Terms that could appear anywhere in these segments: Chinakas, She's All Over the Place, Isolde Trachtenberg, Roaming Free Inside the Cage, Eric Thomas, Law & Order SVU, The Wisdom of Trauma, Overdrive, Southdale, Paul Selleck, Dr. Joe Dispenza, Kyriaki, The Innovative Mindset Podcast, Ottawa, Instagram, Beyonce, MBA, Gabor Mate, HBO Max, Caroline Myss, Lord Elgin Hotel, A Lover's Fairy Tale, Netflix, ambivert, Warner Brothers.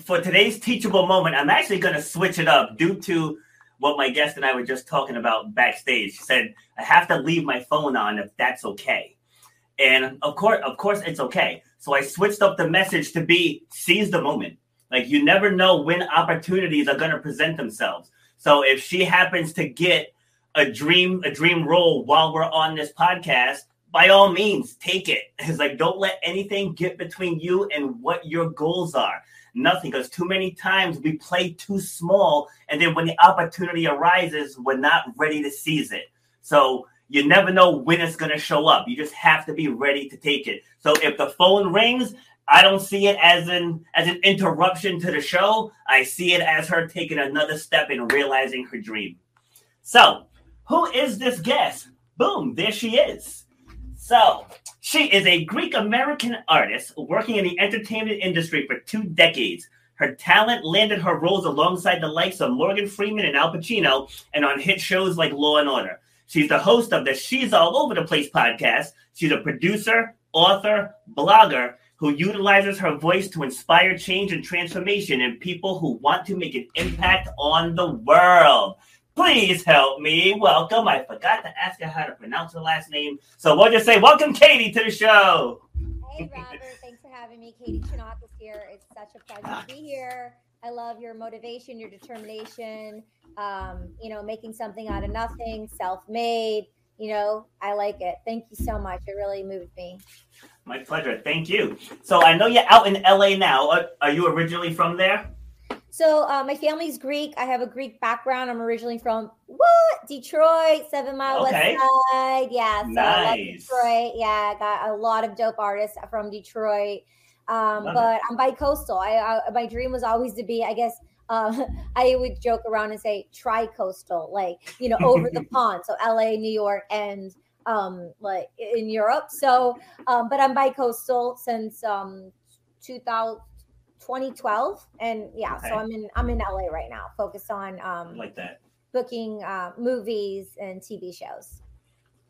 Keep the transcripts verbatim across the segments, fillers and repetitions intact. for today's teachable moment, I'm actually going to switch it up due to what my guest and I were just talking about backstage. She said, I have to leave my phone on if that's okay. And of course, of course it's okay. So I switched up the message to be seize the moment. Like, you never know when opportunities are going to present themselves. So if she happens to get a dream, a dream role while we're on this podcast, by all means, take it. It's like, don't let anything get between you and what your goals are. Nothing, because too many times we play too small, and then when the opportunity arises, we're not ready to seize it. So you never know when it's going to show up. You just have to be ready to take it. So if the phone rings, I don't see it as an as an interruption to the show. I see it as her taking another step in realizing her dream. So who is this guest? Boom, there she is. So she is a Greek-American artist working in the entertainment industry for two decades. Her talent landed her roles alongside the likes of Morgan Freeman and Al Pacino and on hit shows like Law and Order. She's the host of the She's All Over the Place podcast. She's a producer, author, blogger, who utilizes her voice to inspire change and transformation in people who want to make an impact on the world. Please help me welcome. I forgot to ask her how to pronounce her last name. So we'll just say, welcome, Katie, to the show. Hey, Robert. Thanks for having me. Katie Chinowicz is here. It's such a pleasure to be here. I love your motivation, your determination, um, you know, making something out of nothing, self-made. You know, I like it. Thank you so much. It really moved me. My pleasure. Thank you. So I know you're out in L A now. Are, are you originally from there? So uh, my family's Greek. I have a Greek background. I'm originally from what? Detroit, Seven Mile okay. West Side. Yeah. So nice. I love Detroit. Yeah. I got a lot of dope artists from Detroit. Um, but it. I'm bi-coastal. I, I, my dream was always to be, I guess, Um, I would joke around and say tri-coastal, like, you know, over the pond. So L A, New York, and um, like in Europe. So, um, but I'm bi-coastal since um, two thousand, twenty twelve. And yeah, okay. so I'm in, I'm in L A right now, focused on um, like that. booking uh, movies and T V shows.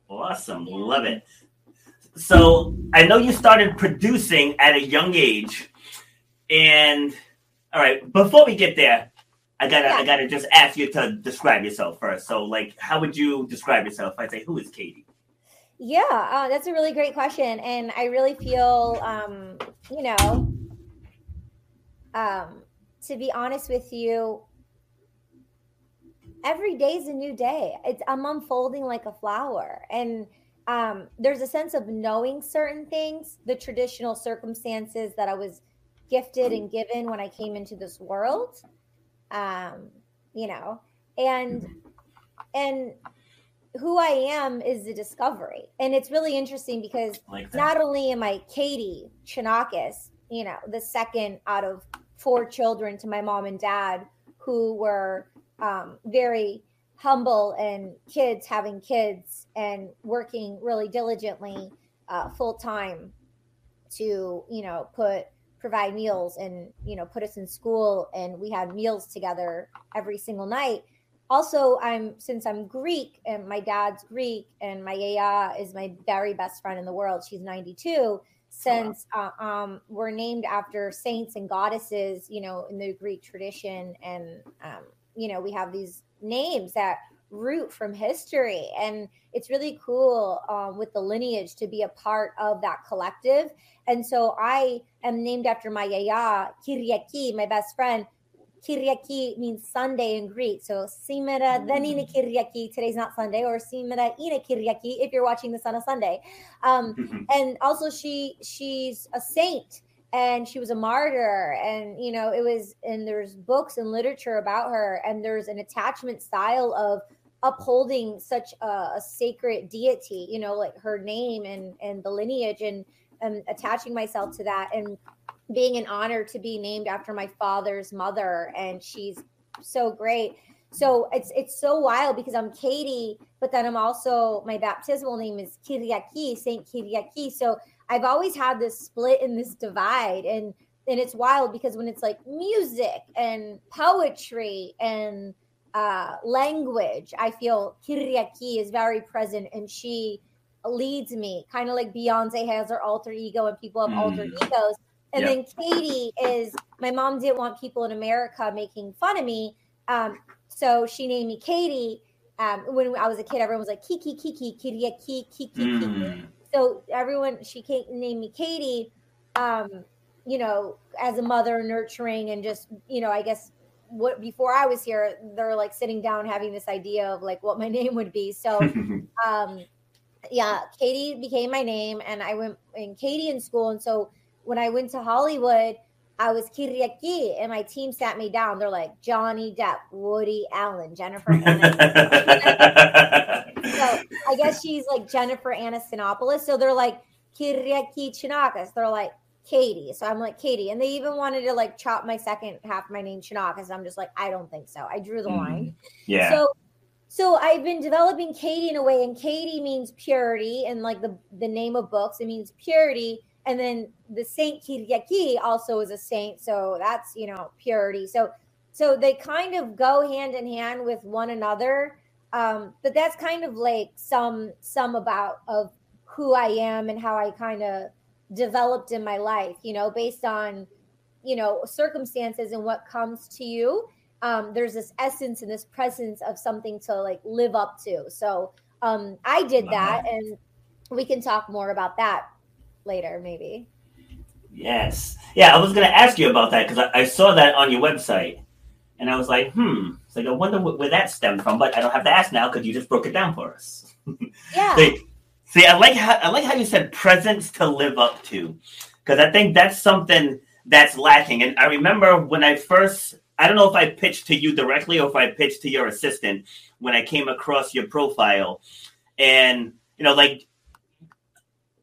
Awesome. Yeah. Love it. So I know you started producing at a young age, and all right, before we get there, I gotta yeah. I gotta just ask you to describe yourself first. So, like, how would you describe yourself? I'd say, who is Katie? Yeah, uh, that's a really great question. And I really feel, um, you know, um, to be honest with you, every day is a new day. It's, I'm unfolding like a flower. And um, there's a sense of knowing certain things, the traditional circumstances that I was gifted and given when I came into this world, um, you know, and, and who I am is a discovery. And it's really interesting because like not only am I Katie Chinowicz, you know, the second out of four children to my mom and dad, who were um, very humble and kids having kids and working really diligently uh, full time to, you know, put, provide meals and, you know, put us in school, and we had meals together every single night. Also, I'm, since I'm Greek and my dad's Greek and my yaya is my very best friend in the world. She's ninety-two. Since oh, wow. uh, um, we're named after saints and goddesses, you know, in the Greek tradition. And, um, you know, we have these names that root from history, and it's really cool um, with the lineage to be a part of that collective. And so I am named after my yaya, Kyriaki, my best friend. Kyriaki means Sunday in Greek. So Simera Danina Kyriaki, today's not Sunday, or Simera Ina Kyriaki if you're watching this on a Sunday. Um, mm-hmm. And also she she's a saint, and she was a martyr, and, you know, it was, and there's books and literature about her, and there's an attachment style of upholding such a, a sacred deity, you know, like her name and, and the lineage, and, and attaching myself to that, and being an honor to be named after my father's mother. And she's so great. So it's, it's so wild because I'm Katie, but then I'm also, my baptismal name is Kyriaki, Saint Kyriaki. So I've always had this split and this divide, and, and it's wild because when it's like music and poetry and uh, language, I feel Kyriaki is very present, and she leads me, kind of like Beyonce has her alter ego and people have mm. alter egos. And yeah. then Katie is, my mom didn't want people in America making fun of me. Um, so she named me Katie. Um, when I was a kid, everyone was like, Kiki, Kiki, Kiki, Kiki, Kiki, Kiki. So everyone, she named me Katie, um, you know, as a mother nurturing and just, you know, I guess what before I was here, they're like sitting down having this idea of like what my name would be. So, um, yeah, Katie became my name, and I went in Katie in school. And so when I went to Hollywood, I was Kiriaki, and my team sat me down. They're like, Johnny Depp, Woody Allen, Jennifer Aniston. So I guess she's like Jennifer Anistonopoulos. So they're like, Kiriaki Chinakas. They're like, Katie. So I'm like, Katie. And they even wanted to like chop my second half of my name, Chinakas. I'm just like, I don't think so. I drew the mm-hmm. line. Yeah. So so I've been developing Katie in a way, and Katie means purity, and like the, the name of books, it means purity. And then the Saint Kiriaki also is a saint. So that's, you know, purity. So so they kind of go hand in hand with one another. Um, but that's kind of like some some about of who I am and how I kind of developed in my life, you know, based on, you know, circumstances and what comes to you. Um, there's this essence and this presence of something to like live up to. So um, I did that, that and we can talk more about that later, maybe. Yes. Yeah, I was going to ask you about that because I, I saw that on your website, and I was like, hmm. It's like, I wonder wh- where that stemmed from, but I don't have to ask now because you just broke it down for us. Yeah. See, see, I like how I like how you said presence to live up to, because I think that's something that's lacking. And I remember when I first, I don't know if I pitched to you directly or if I pitched to your assistant when I came across your profile, and you know, like,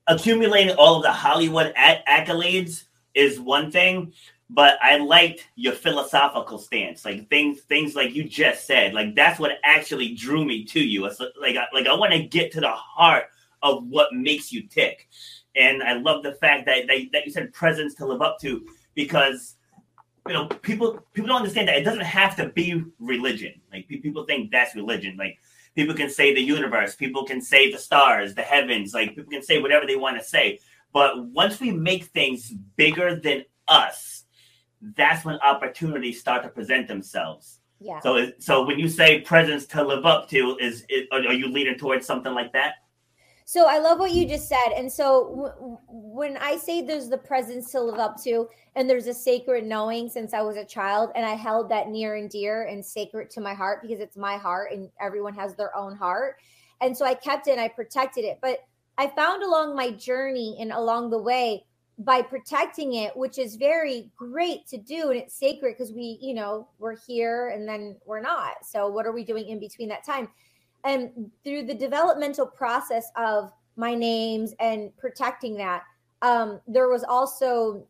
accumulating all of the Hollywood acc- accolades is one thing, but I liked your philosophical stance, like things, things like you just said, like that's what actually drew me to you. It's like, like I want to get to the heart of what makes you tick. And I love the fact that, that, that you said presence to live up to, because, you know, people, people don't understand that it doesn't have to be religion. Like people think that's religion. Like, people can say the universe, people can say the stars, the heavens, like people can say whatever they want to say. But once we make things bigger than us, that's when opportunities start to present themselves. Yeah. So so when you say presence to live up to, is it, are you leaning towards something like that? So I love what you just said. And so w- when I say there's the presence to live up to, and there's a sacred knowing since I was a child, and I held that near and dear and sacred to my heart because it's my heart and everyone has their own heart. And so I kept it and I protected it. But I found along my journey and along the way, by protecting it, which is very great to do, and it's sacred because we, you know, we're here and then we're not. So what are we doing in between that time? And through the developmental process of my names and protecting that, um, there was also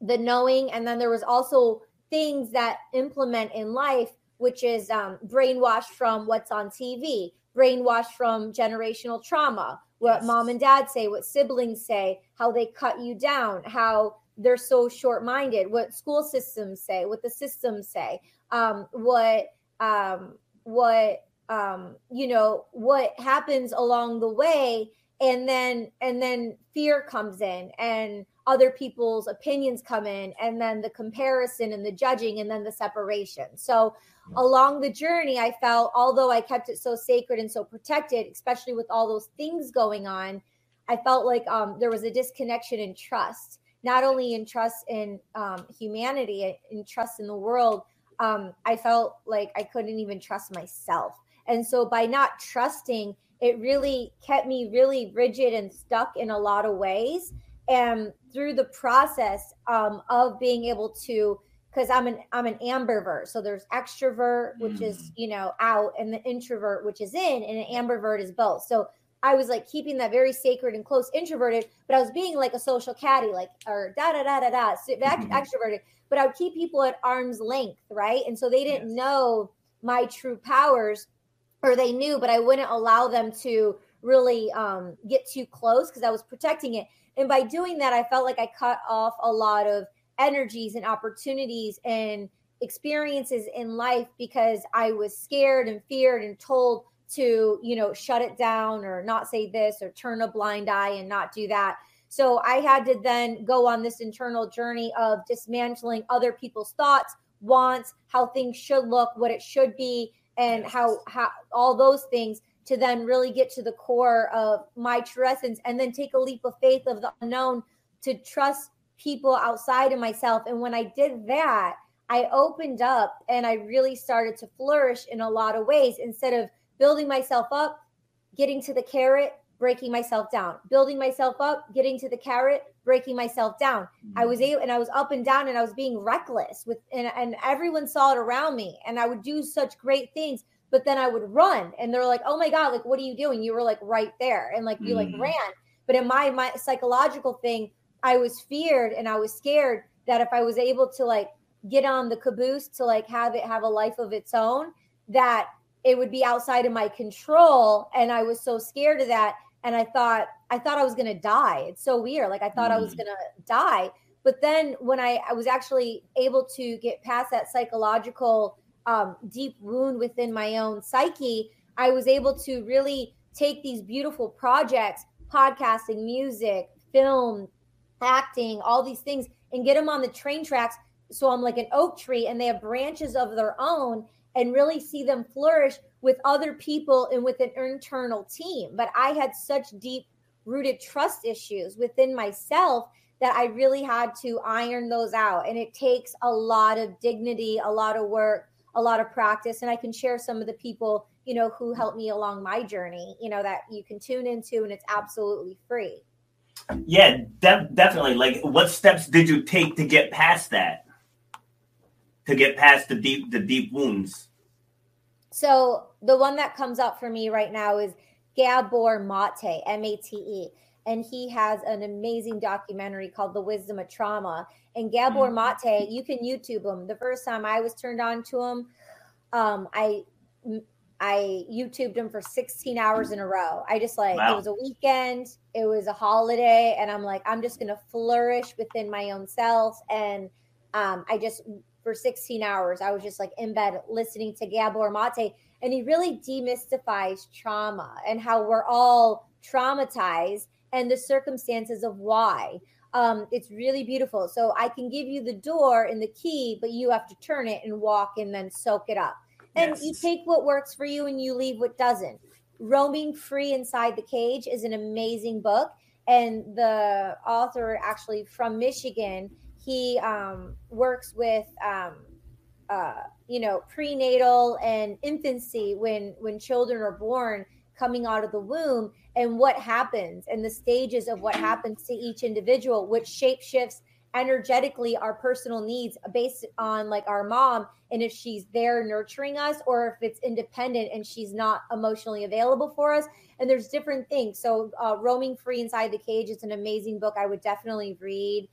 the knowing. And then there was also things that implement in life, which is um, brainwashed from what's on T V, brainwashed from generational trauma, what yes. mom and dad say, what siblings say, how they cut you down, how they're so short-minded, what school systems say, what the systems say, um, what, um, what, um, you know, what happens along the way. And then, and then fear comes in, and other people's opinions come in, and then the comparison and the judging, and then the separation. So along the journey, I felt, although I kept it so sacred and so protected, especially with all those things going on, I felt like, um, there was a disconnection in trust, not only in trust in, um, humanity, in trust in the world. Um, I felt like I couldn't even trust myself. And so by not trusting, it really kept me really rigid and stuck in a lot of ways. And through the process um, of being able to, because I'm an I'm an ambivert. So there's extrovert, which mm. is, you know, out, and the introvert, which is in, and an ambivert is both. So I was like keeping that very sacred and close, introverted, but I was being like a social caddy, like, or da da da da da, so mm-hmm. extroverted. But I would keep people at arm's length, right? And so they didn't yes. know my true powers. Or they knew, but I wouldn't allow them to really um, get too close because I was protecting it. And by doing that, I felt like I cut off a lot of energies and opportunities and experiences in life because I was scared and feared and told to, you know, shut it down or not say this or turn a blind eye and not do that. So I had to then go on this internal journey of dismantling other people's thoughts, wants, how things should look, what it should be, and how, how all those things, to then really get to the core of my true essence, and then take a leap of faith of the unknown to trust people outside of myself. And when I did that, I opened up and I really started to flourish in a lot of ways, instead of building myself up, getting to the carrot, breaking myself down, building myself up, getting to the carrot, breaking myself down. Mm-hmm. I was able, and I was up and down, and I was being reckless with, and, and everyone saw it around me, and I would do such great things, but then I would run and they're like, oh my God, like, what are you doing? You were like right there. And like, you mm-hmm. like ran. But in my, my psychological thing, I was feared and I was scared that if I was able to like get on the caboose to like have it have a life of its own, that it would be outside of my control. And I was so scared of that. And I thought, I thought I was going to die. It's so weird. Like I thought mm. I was going to die. But then when I, I was actually able to get past that psychological um, deep wound within my own psyche, I was able to really take these beautiful projects, podcasting, music, film, acting, all these things, and get them on the train tracks. So I'm like an oak tree and they have branches of their own, and really see them flourish with other people and with an internal team. But I had such deep rooted trust issues within myself that I really had to iron those out. And it takes a lot of dignity, a lot of work, a lot of practice. And I can share some of the people, you know, who helped me along my journey, you know, that you can tune into, and it's absolutely free. Yeah, de- definitely. Like, what steps did you take to get past that? To get past the deep, the deep wounds? So the one that comes up for me right now is Gabor Mate, M A T E. And he has an amazing documentary called The Wisdom of Trauma. And Gabor mm. Mate, you can YouTube him. The first time I was turned on to him, um, I I YouTubed him for sixteen hours in a row. I just like, wow. It was a weekend, it was a holiday. And I'm like, I'm just going to flourish within my own self. And um, I just... for sixteen hours, I was just like in bed listening to Gabor Mate, and he really demystifies trauma and how we're all traumatized and the circumstances of why. Um, it's really beautiful. So I can give you the door and the key, but you have to turn it and walk and then soak it up. And yes. You take what works for you and you leave what doesn't. Roaming Free Inside the Cage is an amazing book. And the author, actually from Michigan, He um, works with, um, uh, you know, prenatal and infancy when when children are born, coming out of the womb, and what happens and the stages of what happens to each individual, which shapeshifts energetically our personal needs based on like our mom and if she's there nurturing us, or if it's independent and she's not emotionally available for us. And there's different things. So uh, Roaming Free Inside the Cage is an amazing book I would definitely read.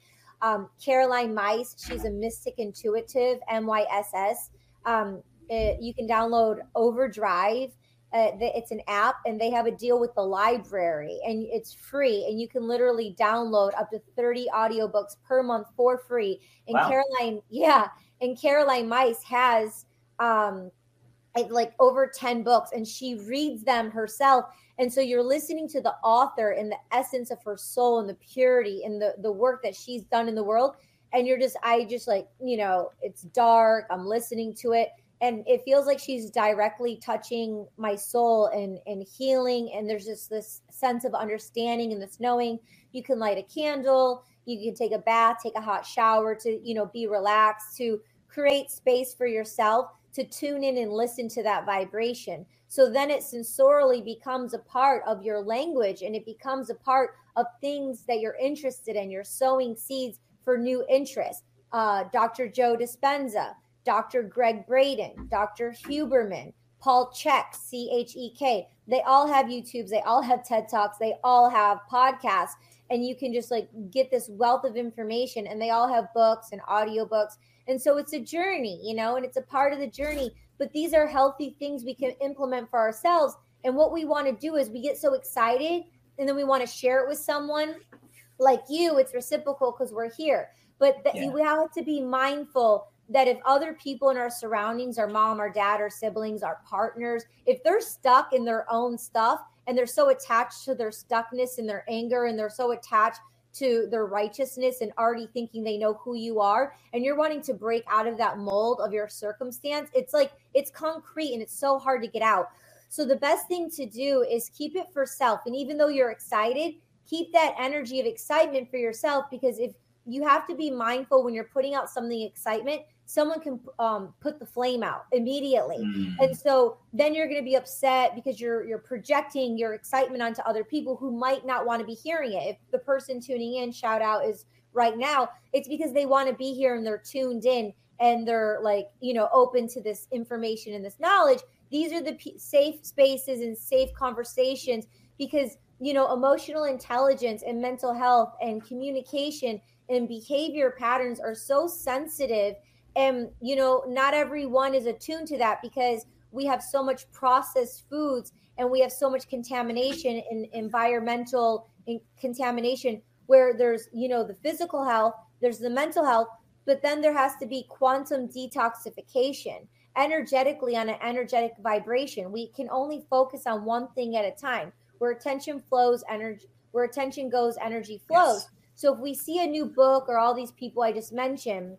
Um, Caroline Myss, she's a mystic intuitive, M Y S S. Um, it, you can download Overdrive. Uh, the, it's an app, and they have a deal with the library, and it's free. And you can literally download up to thirty audiobooks per month for free. And wow. Caroline, yeah, and Caroline Myss has um, like over ten books, and she reads them herself. And so you're listening to the author and the essence of her soul and the purity and the, the work that she's done in the world. And you're just, I just like, you know, it's dark. I'm listening to it. And it feels like she's directly touching my soul and, and healing. And there's just this sense of understanding and this knowing. You can light a candle. You can take a bath, take a hot shower to, you know, be relaxed, to create space for yourself, to tune in and listen to that vibration. So then it sensorially becomes a part of your language, and it becomes a part of things that you're interested in. You're sowing seeds for new interests. Uh, Doctor Joe Dispenza, Doctor Greg Braden, Doctor Huberman, Paul Check, C H E K. They all have YouTubes. They all have TED Talks. They all have podcasts. And you can just like get this wealth of information, and they all have books and audiobooks. And so it's a journey, you know, and it's a part of the journey. But these are healthy things we can implement for ourselves. And what we want to do is we get so excited, and then we want to share it with someone like you. It's reciprocal because we're here. But th- yeah. we have to be mindful that if other people in our surroundings, our mom, our dad, our siblings, our partners, if they're stuck in their own stuff and they're so attached to their stuckness and their anger, and they're so attached to their righteousness and already thinking they know who you are, and you're wanting to break out of that mold of your circumstance, it's like it's concrete and it's so hard to get out. So the best thing to do is keep it for self. And even though you're excited, keep that energy of excitement for yourself, because if you have to be mindful when you're putting out something excitement, someone can um, put the flame out immediately. Mm. And so then you're going to be upset because you're you're projecting your excitement onto other people who might not want to be hearing it. If the person tuning in, shout out, is right now, it's because they want to be here and they're tuned in and they're like, you know, open to this information and this knowledge. These are the p- safe spaces and safe conversations, because, you know, emotional intelligence and mental health and communication and behavior patterns are so sensitive. And, you know, not everyone is attuned to that, because we have so much processed foods and we have so much contamination and environmental contamination, where there's, you know, the physical health, there's the mental health, but then there has to be quantum detoxification energetically on an energetic vibration. We can only focus on one thing at a time. Where attention flows, energy, where attention goes, energy flows. Yes. So if we see a new book or all these people I just mentioned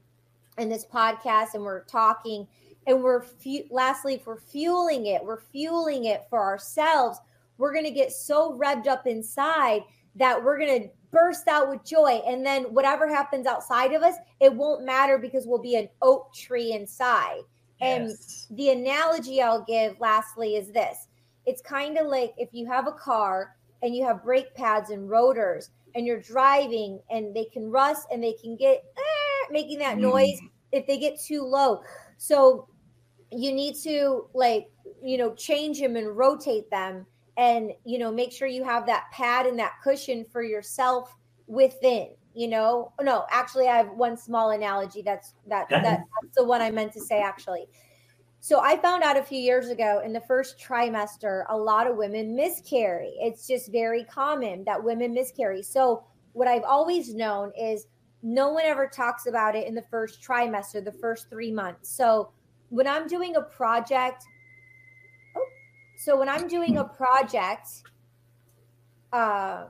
in this podcast, and we're talking, and we're fu- lastly, if we're fueling it, we're fueling it for ourselves, we're going to get so revved up inside that we're going to burst out with joy. And then whatever happens outside of us, it won't matter, because we'll be an oak tree inside. Yes. And the analogy I'll give lastly is this. It's kind of like if you have a car and you have brake pads and rotors, and you're driving and they can rust and they can get ah, making that noise mm. if they get too low. So you need to, like, you know, change them and rotate them, and, you know, make sure you have that pad and that cushion for yourself within, you know. No, actually, I have one small analogy. That's that, that that's the one I meant to say, actually. So I found out a few years ago, in the first trimester, a lot of women miscarry. It's just very common that women miscarry. So what I've always known is no one ever talks about it in the first trimester, the first three months. So when I'm doing a project, oh, so when I'm doing a project uh,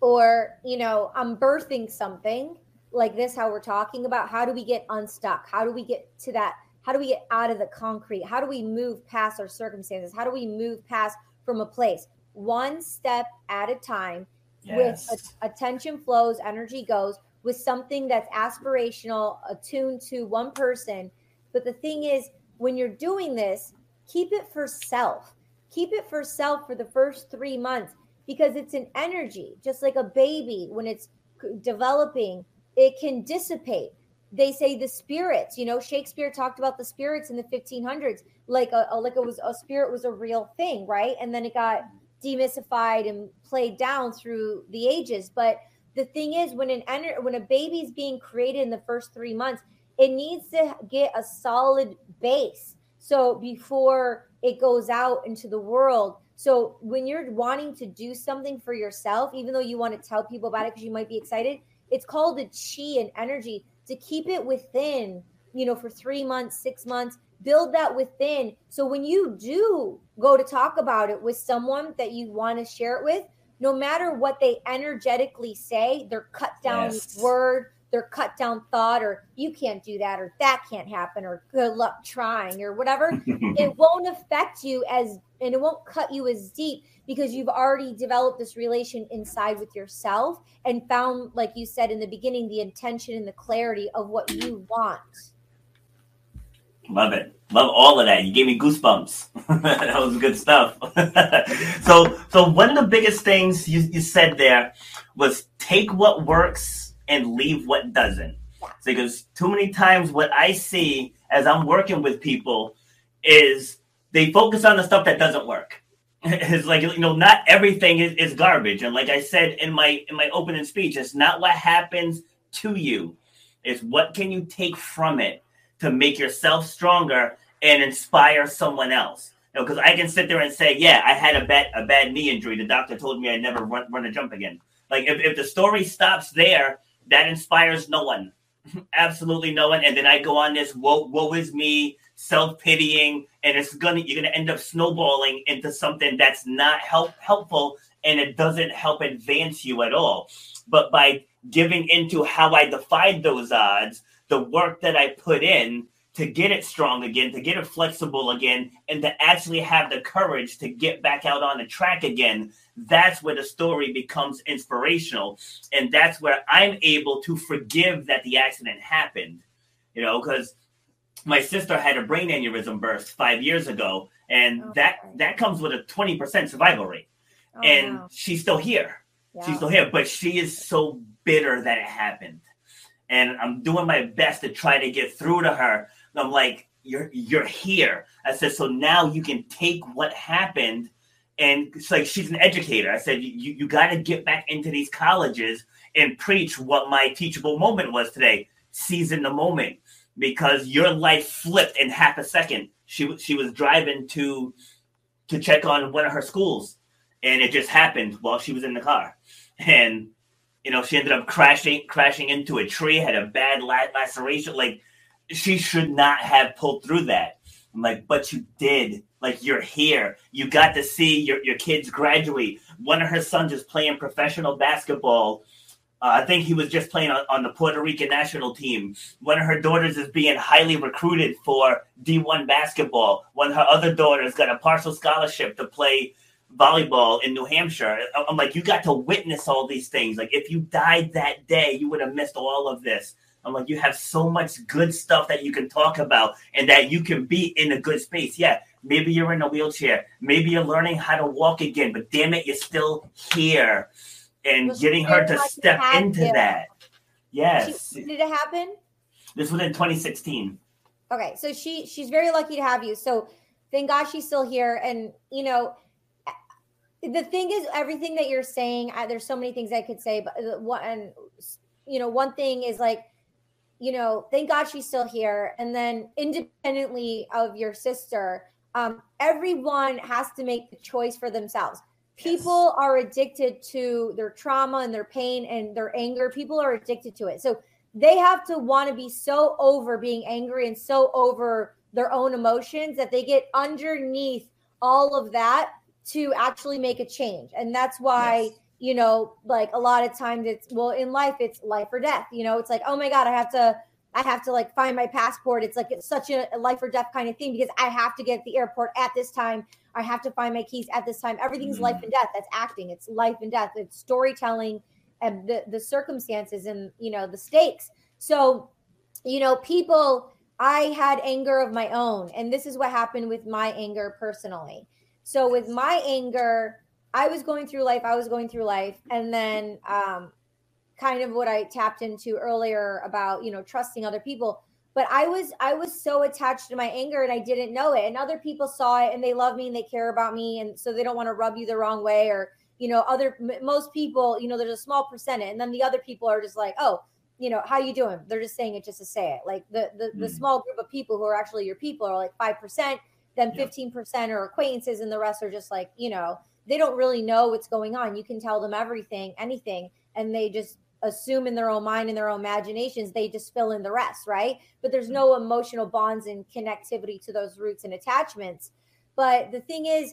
or, you know, I'm birthing something like this, how we're talking about, how do we get unstuck? How do we get to that? How do we get out of the concrete? How do we move past our circumstances? How do we move past from a place? One step at a time. Yes. With a, attention flows, energy goes, with something that's aspirational, attuned to one person. But the thing is, when you're doing this, keep it for self. Keep it for self for the first three months, because it's an energy. Just like a baby, when it's developing, it can dissipate. They say the spirits, you know, Shakespeare talked about the spirits in the fifteen hundreds, like a, a like it was a spirit was a real thing, right? And then it got demystified and played down through the ages. But the thing is, when an ener- when a baby's being created in the first three months, it needs to get a solid base. So before it goes out into the world. So when you're wanting to do something for yourself, even though you want to tell people about it because you might be excited, it's called a chi and energy. To keep it within, you know, for three months, six months, build that within. So when you do go to talk about it with someone that you want to share it with, no matter what they energetically say, their cut down yes. word, their cut down thought, or you can't do that, or that can't happen, or good luck trying, or whatever, it won't affect you as, and it won't cut you as deep, because you've already developed this relation inside with yourself and found, like you said in the beginning, the intention and the clarity of what you want. Love it. Love all of that. You gave me goosebumps. That was good stuff. so so one of the biggest things you, you said there was take what works and leave what doesn't. Because too many times what I see as I'm working with people is they focus on the stuff that doesn't work. It's like, you know, not everything is, is garbage. And like I said in my in my opening speech, it's not what happens to you. It's what can you take from it to make yourself stronger and inspire someone else. You know, because I can sit there and say, yeah, I had a bad, a bad knee injury. The doctor told me I'd never run, run a jump again. Like if, if the story stops there, that inspires no one. Absolutely no one. And then I go on this woe, woe is me, self-pitying, and it's gonna you're gonna end up snowballing into something that's not help helpful, and it doesn't help advance you at all. but by giving into how I defied those odds, the work that I put in to get it strong again, to get it flexible again, and to actually have the courage to get back out on the track again, that's where the story becomes inspirational. And that's where I'm able to forgive that the accident happened, you know, because my sister had a brain aneurysm burst five years ago, and oh, that, that comes with a twenty percent survival rate. Oh, and wow. she's still here. Yeah. She's still here, but she is so bitter that it happened. And I'm doing my best to try to get through to her. And I'm like, you're you're here. I said, so now you can take what happened. And it's like, she's an educator. I said, you, you got to get back into these colleges and preach what my teachable moment was today. Season the moment, because your life flipped in half a second. She she was driving to to check on one of her schools, and it just happened while she was in the car. And you know, she ended up crashing, crashing into a tree, had a bad laceration. Like, she should not have pulled through that. I'm like, but you did. Like, you're here. You got to see your, your kids graduate. One of her sons is playing professional basketball. Uh, I think he was just playing on, on the Puerto Rican national team. One of her daughters is being highly recruited for D one basketball. One of her other daughters got a partial scholarship to play volleyball in New Hampshire. I'm like, you got to witness all these things. Like, if you died that day, you would have missed all of this. I'm like, you have so much good stuff that you can talk about and that you can be in a good space. Yeah, maybe you're in a wheelchair. Maybe you're learning how to walk again, but damn it, you're still here. And was getting her to step into him. that. Yes. She, did it happen? This was in twenty sixteen. Okay, so she she's very lucky to have you. So thank God she's still here. And, you know, the thing is, everything that you're saying, I, there's so many things I could say, but one, you know, one thing is like, you know, thank God she's still here. And then independently of your sister, um, everyone has to make the choice for themselves. People yes. are addicted to their trauma and their pain and their anger. People are addicted to it. So they have to want to be so over being angry and so over their own emotions that they get underneath all of that to actually make a change. And that's why, yes. you know, like a lot of times it's, well, in life, it's life or death. You know, it's like, oh my God, I have to, I have to like find my passport. It's like, it's such a, a life or death kind of thing because I have to get at the airport at this time. I have to find my keys at this time. Everything's mm-hmm. life and death. That's acting. It's life and death. It's storytelling and the, the circumstances and, you know, the stakes. So, you know, people, I had anger of my own, and this is what happened with my anger personally. So with my anger, I was going through life. I was going through life. And then um, kind of what I tapped into earlier about, you know, trusting other people. But I was I was so attached to my anger and I didn't know it. And other people saw it and they love me and they care about me. And so they don't want to rub you the wrong way, or, you know, other most people, you know, there's a small percentage. And then the other people are just like, oh, you know, how you doing? They're just saying it just to say it. Like the the, mm-hmm. the small group of people who are actually your people are like five percent. Then fifteen percent are acquaintances, and the rest are just like, you know, they don't really know what's going on. You can tell them everything, anything, and they just assume in their own mind, in their own imaginations, they just fill in the rest, right? But there's no emotional bonds and connectivity to those roots and attachments. But the thing is,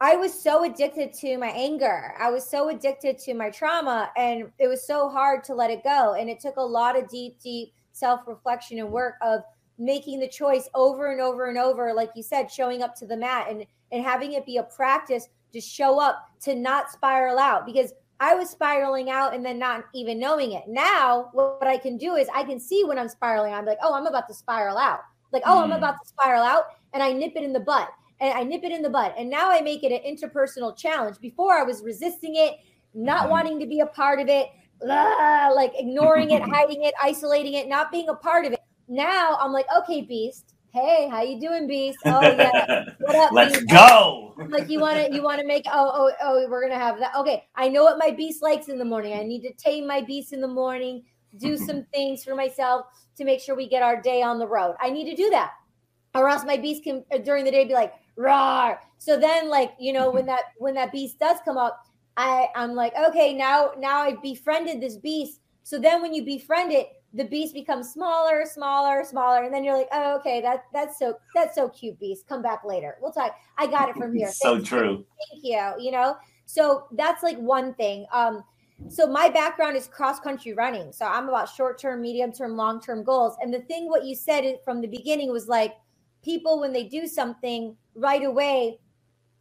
I was so addicted to my anger. I was so addicted to my trauma, and it was so hard to let it go. And it took a lot of deep, deep self-reflection and work of making the choice over and over and over, like you said, showing up to the mat and, and having it be a practice to show up, to not spiral out, because I was spiraling out and then not even knowing it. Now what I can do is I can see when I'm spiraling. I'm like, oh, I'm about to spiral out. Like, oh, mm-hmm. I'm about to spiral out. And I nip it in the butt and I nip it in the butt. And now I make it an interpersonal challenge. Before I was resisting it, not mm-hmm. wanting to be a part of it, blah, like ignoring it, hiding it, isolating it, not being a part of it. Now I'm like, okay, Beast. Hey, how you doing, Beast? Oh yeah, what up? Let's Beast? Go. I'm like, you want to, you want to make? Oh, oh, oh, we're gonna have that. Okay, I know what my Beast likes in the morning. I need to tame my Beast in the morning. Do some things for myself to make sure we get our day on the road. I need to do that, or else my Beast can during the day be like, rawr. So then, like, you know, when that when that Beast does come up, I I'm like, okay, now now I befriended this Beast. So then, when you befriend it, the Beast becomes smaller, smaller, smaller. And then you're like, oh, okay, that, that's so that's so cute, Beast. Come back later. We'll talk. I got it from here. So Thanks, true. Beast. Thank you. You know, so that's like one thing. Um, So my background is cross-country running. So I'm about short-term, medium-term, long-term goals. And the thing, what you said from the beginning was like, people, when they do something right away,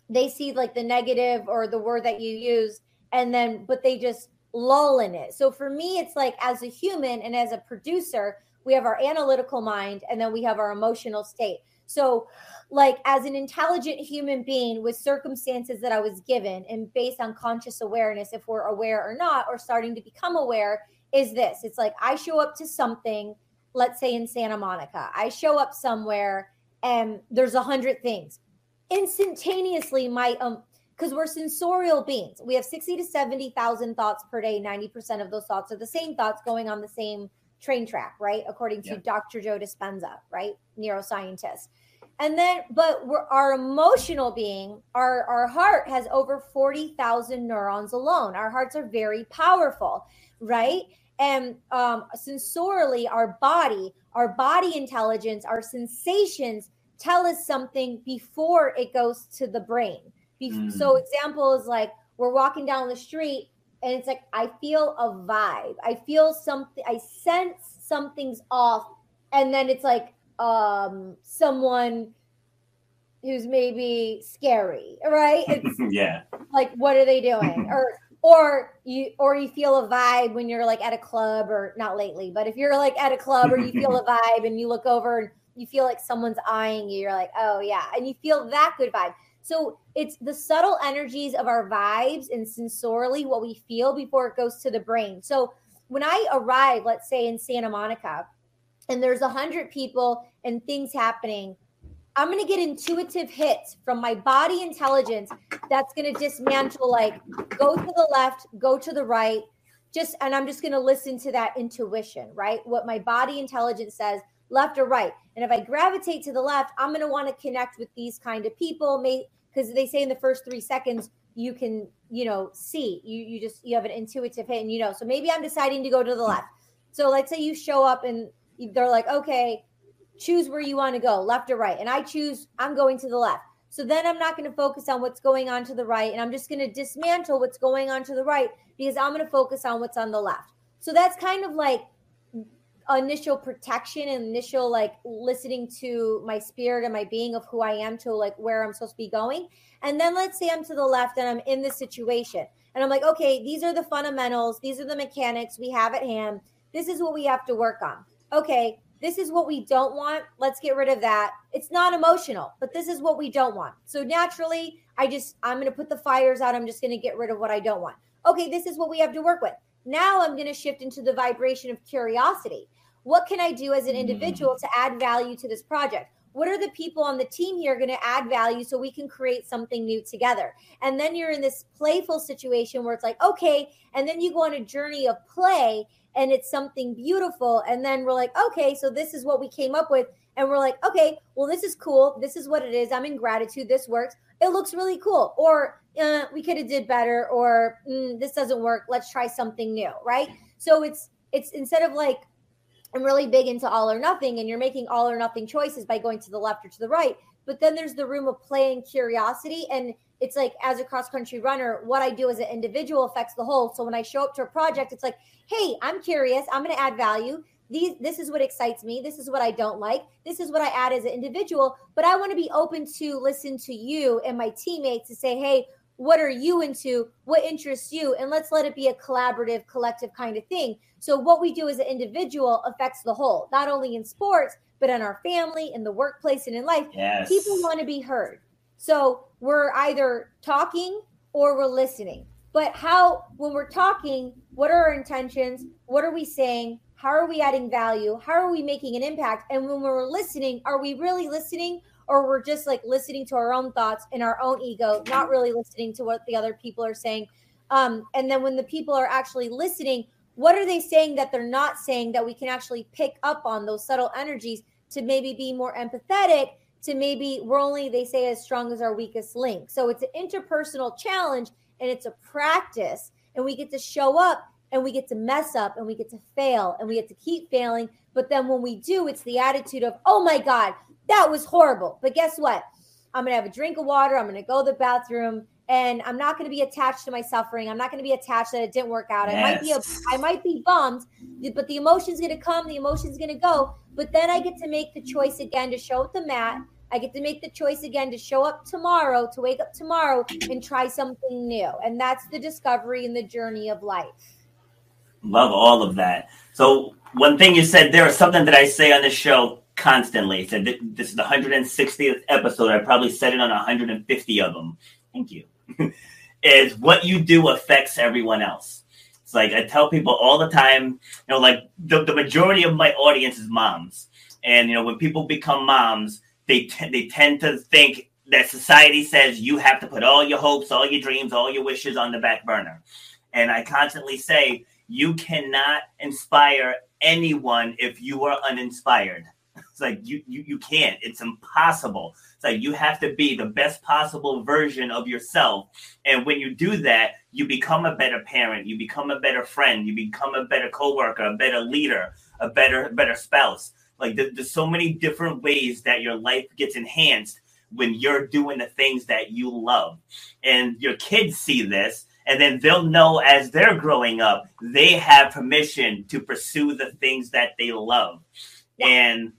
they see like the negative or the word that you use, and then, but they just lull in it. So for me, it's like, as a human and as a producer, we have our analytical mind, and then we have our emotional state. So like, as an intelligent human being with circumstances that I was given, and based on conscious awareness, if we're aware or not, or starting to become aware, is this, it's like, I show up to something, let's say in Santa Monica, I show up somewhere and there's a hundred things. Instantaneously, my, um, because we're sensorial beings. We have sixty to seventy thousand thoughts per day. ninety percent of those thoughts are the same thoughts going on the same train track, right? According to yeah. Doctor Joe Dispenza, right? Neuroscientist. And then, but we're, our emotional being, our, our heart has over forty thousand neurons alone. Our hearts are very powerful, right? And um, sensorially, our body, our body intelligence, our sensations tell us something before it goes to the brain. So example is like, we're walking down the street and it's like, I feel a vibe. I feel something, I sense something's off. And then it's like, um, someone who's maybe scary, right? It's yeah. Like, what are they doing? Or, or you, or you feel a vibe when you're like at a club, or not lately, but if you're like at a club or you feel a vibe and you look over and you feel like someone's eyeing you, you're like, oh yeah. And you feel that good vibe. So it's the subtle energies of our vibes and sensorially what we feel before it goes to the brain. So when I arrive, let's say in Santa Monica, and there's a hundred people and things happening, I'm going to get intuitive hits from my body intelligence. That's going to dismantle, like, go to the left, go to the right, just, and I'm just going to listen to that intuition, right? What my body intelligence says, left or right. And if I gravitate to the left, I'm going to want to connect with these kind of people, because they say in the first three seconds, you can, you know, see, you, you just, you have an intuitive hit, and, you know, so maybe I'm deciding to go to the left. So let's say you show up and they're like, okay, choose where you want to go, left or right. And I choose, I'm going to the left. So then I'm not going to focus on what's going on to the right. And I'm just going to dismantle what's going on to the right, because I'm going to focus on what's on the left. So that's kind of like initial protection and initial, like, listening to my spirit and my being of who I am to, like, where I'm supposed to be going. And then let's say I'm to the left and I'm in this situation and I'm like, okay, these are the fundamentals. These are the mechanics we have at hand. This is what we have to work on. Okay. This is what we don't want. Let's get rid of that. It's not emotional, but this is what we don't want. So naturally, I just, I'm going to put the fires out. I'm just going to get rid of what I don't want. Okay. This is what we have to work with. Now I'm going to shift into the vibration of curiosity. What can I do as an individual to add value to this project? What are the people on the team here going to add value so we can create something new together? And then you're in this playful situation where it's like, okay, and then you go on a journey of play and it's something beautiful. And then we're like, okay, so this is what we came up with. And we're like, okay, well, this is cool. This is what it is. I'm in gratitude. This works. It looks really cool. Or uh, we could have did better, or mm, this doesn't work. Let's try something new. Right. So it's, it's instead of like, I'm really big into all or nothing, and you're making all or nothing choices by going to the left or to the right. But then there's the room of play and curiosity. And it's like, as a cross-country runner, what I do as an individual affects the whole. So when I show up to a project, it's like, hey, I'm curious. I'm going to add value. These, this is what excites me. This is what I don't like. This is what I add as an individual. But I want to be open to listen to you and my teammates to say, hey, what are you into? What interests you? And let's let it be a collaborative, collective kind of thing. So what we do as an individual affects the whole, not only in sports, but in our family, in the workplace, and in life. Yes. People want to be heard. So we're either talking or we're listening. But how, when we're talking, what are our intentions? What are we saying? How are we adding value? How are we making an impact? And when we're listening, are we really listening? Or we're just like listening to our own thoughts and our own ego, not really listening to what the other people are saying. Um, and then when the people are actually listening, what are they saying that they're not saying that we can actually pick up on those subtle energies to maybe be more empathetic, to maybe we're only, they say, as strong as our weakest link. So it's an interpersonal challenge and it's a practice, and we get to show up and we get to mess up and we get to fail and we get to keep failing. But then when we do, it's the attitude of, oh my God, that was horrible. But guess what? I'm going to have a drink of water. I'm going to go to the bathroom, and I'm not going to be attached to my suffering. I'm not going to be attached that it didn't work out. Yes. I might be, a, I might be bummed, but the emotion's going to come, the emotion's going to go. But then I get to make the choice again to show up the mat. I get to make the choice again to show up tomorrow, to wake up tomorrow and try something new. And that's the discovery and the journey of life. Love all of that. So one thing you said there is something that I say on this show constantly. I said th- this is the one hundred sixtieth episode. I probably said it on one hundred fifty of them. Thank you. Is what you do affects everyone else. It's like I tell people all the time, you know, like the, the majority of my audience is moms. And, you know, when people become moms, they t- they tend to think that society says you have to put all your hopes, all your dreams, all your wishes on the back burner. And I constantly say, you cannot inspire anyone if you are uninspired. It's like you, you you can't. It's impossible. It's like you have to be the best possible version of yourself. And when you do that, you become a better parent. You become a better friend. You become a better coworker, a better leader, a better better spouse. Like there, there's so many different ways that your life gets enhanced when you're doing the things that you love. And your kids see this. And then they'll know as they're growing up, they have permission to pursue the things that they love. And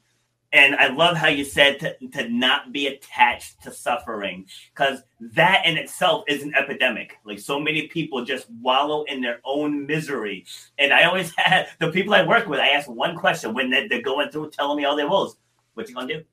and I love how you said to, to not be attached to suffering, because that in itself is an epidemic. Like so many people just wallow in their own misery. And I always have the people I work with, I ask one question when they're, they're going through telling me all their woes. What you going to do?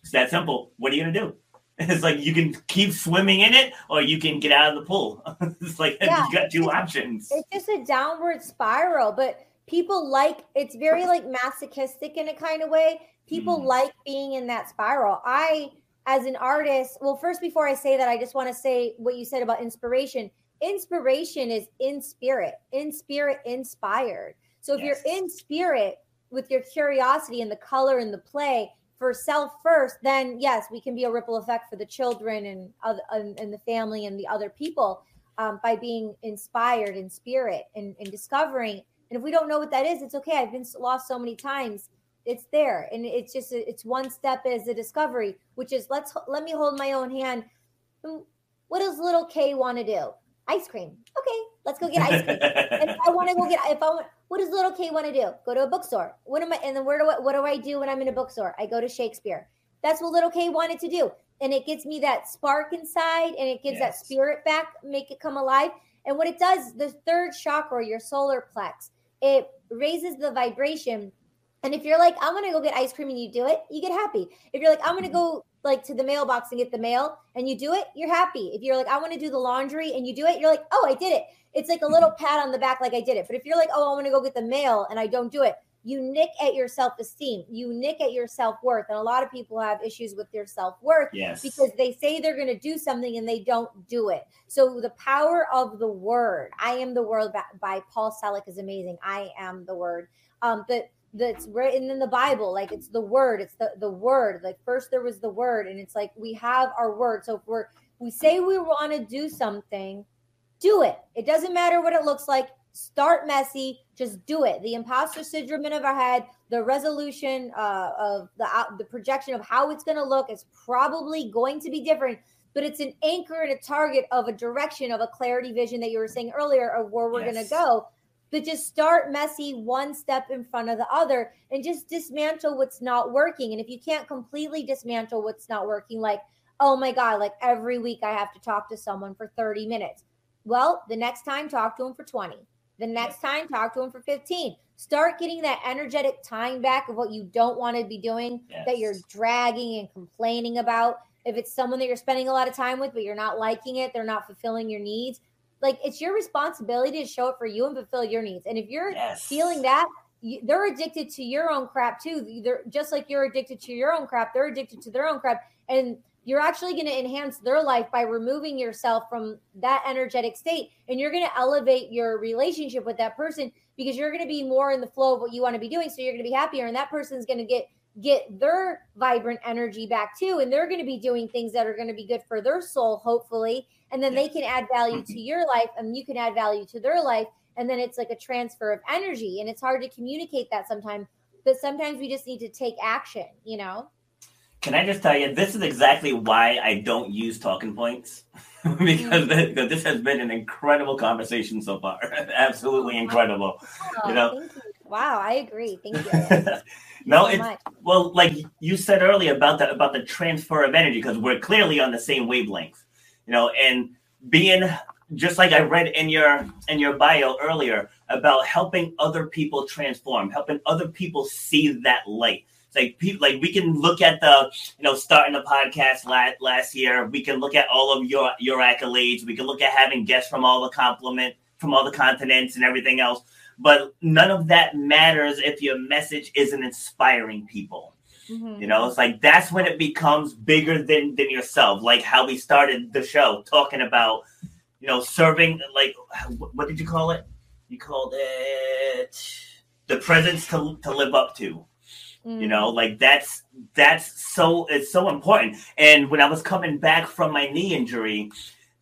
It's that simple. What are you going to do? It's like you can keep swimming in it or you can get out of the pool. It's like yeah, you got two it's, options. It's just a downward spiral. But people like, it's very like masochistic in a kind of way. People mm. like being in that spiral. I, as an artist, well, first, before I say that, I just want to say what you said about inspiration. Inspiration is in spirit, in spirit, inspired. So if yes. you're in spirit with your curiosity and the color and the play, for self first, then yes, we can be a ripple effect for the children and other, and, and the family and the other people um, by being inspired in spirit and, and discovering. And if we don't know what that is, it's okay. I've been lost so many times. It's there, and it's just it's one step as a discovery, which is let's let me hold my own hand. What does little K want to do? Ice cream. Okay, let's go get ice cream. And if I want to go get, if I want, what does little K want to do? Go to a bookstore. What am I? And then where do I, what do I do when I'm in a bookstore? I go to Shakespeare. That's what little K wanted to do, and it gives me that spark inside, and it gives yes. that spirit back, make it come alive. And what it does, the third chakra, your solar plex, it raises the vibration. And if you're like, I'm gonna go get ice cream, and you do it, you get happy. If you're like, I'm gonna go like to the mailbox and get the mail, and you do it, you're happy. If you're like, I want to do the laundry, and you do it, you're like, oh, I did it. It's like a little pat on the back, like I did it. But if you're like, oh, I want to go get the mail, and I don't do it, you nick at your self-esteem, you nick at your self-worth. And a lot of people have issues with their self-worth yes. because they say they're going to do something and they don't do it. So the power of the word, I am the word by Paul Selleck is amazing. I am the word. Um, but that's written in the Bible. Like it's the word, it's the, the word. Like first there was the word, and it's like, we have our word. So if we're, we say we want to do something, do it. It doesn't matter what it looks like. Start messy. Just do it. The imposter syndrome of our head, the resolution uh, of the, uh, the projection of how it's going to look is probably going to be different, but it's an anchor and a target of a direction of a clarity vision that you were saying earlier of where we're yes. going to go. But just start messy, one step in front of the other, and just dismantle what's not working. And if you can't completely dismantle what's not working, like, oh my God, like every week I have to talk to someone for thirty minutes. Well, the next time talk to them for twenty. The next time talk to them for fifteen. Start getting that energetic time back of what you don't want to be doing yes. that you're dragging and complaining about. If it's someone that you're spending a lot of time with, but you're not liking it, they're not fulfilling your needs. Like it's your responsibility to show up for you and fulfill your needs. And if you're yes. feeling that, you, they're addicted to your own crap too. They're just like you're addicted to your own crap. They're addicted to their own crap. And you're actually going to enhance their life by removing yourself from that energetic state. And you're going to elevate your relationship with that person because you're going to be more in the flow of what you want to be doing. So you're going to be happier. And that person's going to get, get their vibrant energy back too. And they're going to be doing things that are going to be good for their soul, hopefully. And then yes. they can add value to your life and you can add value to their life. And then it's like a transfer of energy, and it's hard to communicate that sometimes, but sometimes we just need to take action, you know? Can I just tell you, this is exactly why I don't use talking points, because this, this has been an incredible conversation so far. Absolutely incredible. Oh, you know? Thank you. Wow, I agree. Thank you. No, it's well, like you said earlier about the about the transfer of energy, because we're clearly on the same wavelength, you know, and being just like I read in your in your bio earlier about helping other people transform, helping other people see that light. It's like people, like we can look at the, you know, starting the podcast last last year. We can look at all of your your accolades. We can look at having guests from all the compliment from all the continents and everything else. But none of that matters if your message isn't inspiring people. Mm-hmm. You know, it's like that's when it becomes bigger than, than yourself. Like how we started the show talking about, you know, serving, like, what did you call it? You called it the presence to, to live up to. Mm-hmm. You know, like that's that's so it's so important. And when I was coming back from my knee injury,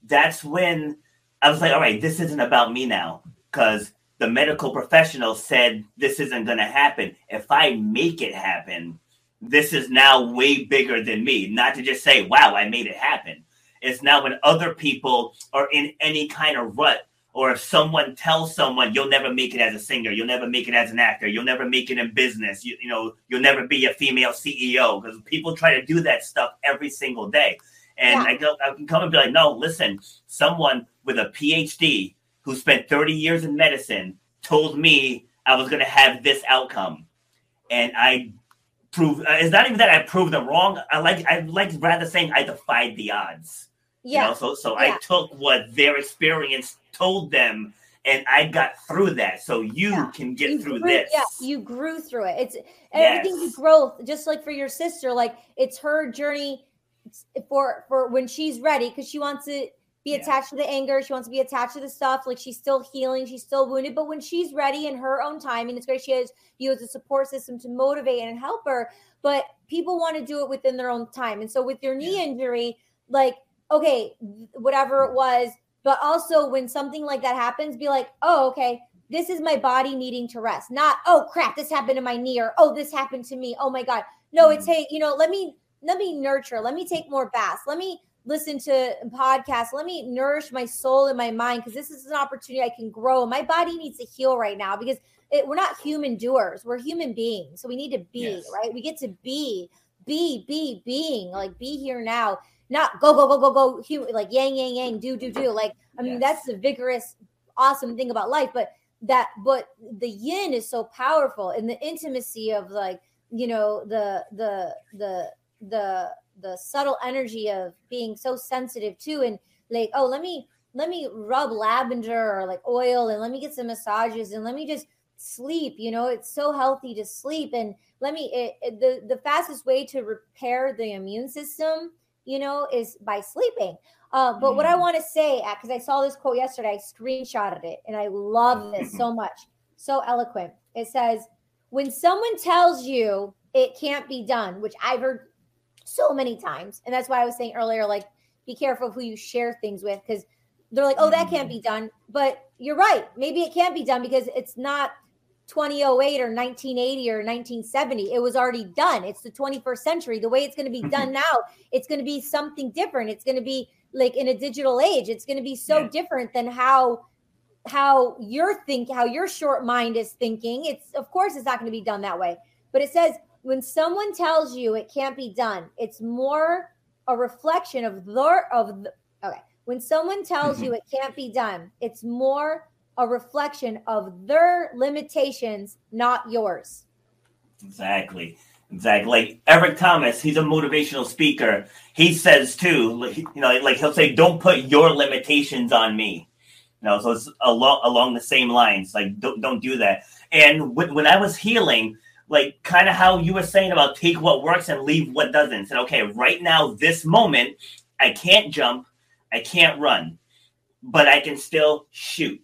that's when I was like, all right, this isn't about me now, because the medical professional said, this isn't going to happen. If I make it happen, this is now way bigger than me. Not to just say, wow, I made it happen. It's now when other people are in any kind of rut, or if someone tells someone, you'll never make it as a singer, you'll never make it as an actor, you'll never make it in business, you, you know, you'll never be a female C E O, because people try to do that stuff every single day. And yeah. I, go, I can come and be like, no, listen, someone with a P H D who spent thirty years in medicine told me I was going to have this outcome, and I proved. Uh, it's not even that I proved them wrong. I like I like rather saying I defied the odds. Yeah. You know? So so yeah. I took what their experience told them, and I got through that. So you yeah. can get you through grew, this. Yeah. You grew through it. It's everything's yes. growth. Just like for your sister, like it's her journey for for when she's ready, because she wants to be attached yeah. to the anger. She wants to be attached to the stuff. Like she's still healing. She's still wounded. But when she's ready in her own time, and it's great, she has you as a support system to motivate and help her. But people want to do it within their own time. And so with your knee yeah. injury, like, okay, whatever it was, but also when something like that happens, be like, oh, okay, this is my body needing to rest. Not, oh crap, this happened to my knee, or oh, this happened to me. Oh my God. No, mm-hmm. it's, hey, you know, let me, let me nurture. Let me take more baths. Let me listen to podcasts. Let me nourish my soul and my mind, because this is an opportunity I can grow. My body needs to heal right now, because it, we're not human doers. We're human beings. So we need to be, yes. right? We get to be, be, be, being, like be here now, not go, go, go, go, go, human, like yang, yang, yang, do, do, do. Like, I mean, yes. that's the vigorous, awesome thing about life. But that, but the yin is so powerful, and the intimacy of like, you know, the, the, the, the, the subtle energy of being so sensitive too, and like, oh, let me let me rub lavender or like oil, and let me get some massages, and let me just sleep. You know, it's so healthy to sleep, and let me it, it, the the fastest way to repair the immune system, you know, is by sleeping. Uh, but mm. what I want to say, because I saw this quote yesterday, I screenshotted it, and I love this so much, so eloquent. It says, "When someone tells you it can't be done," which I've heard so many times. And that's why I was saying earlier, like, be careful of who you share things with, because they're like, oh, that can't be done. But you're right. Maybe it can't be done, because it's not twenty oh eight or nineteen eighty or nineteen seventy. It was already done. It's the twenty-first century. The way it's going to be done now, it's going to be something different. It's going to be like in a digital age. It's going to be so yeah. different than how how you're thinking, how your short mind is thinking. It's, of course, it's not going to be done that way. But it says, when someone tells you it can't be done, it's more a reflection of their of the, okay. When someone tells you it can't be done, it's more a reflection of their limitations, not yours. Exactly, exactly. Like Eric Thomas, he's a motivational speaker. He says too, like, you know, like he'll say, "Don't put your limitations on me." You know, so it's along along the same lines. Like, don't don't do that. And when, when I was healing, like kind of how you were saying about take what works and leave what doesn't. And okay, right now, this moment, I can't jump, I can't run, but I can still shoot.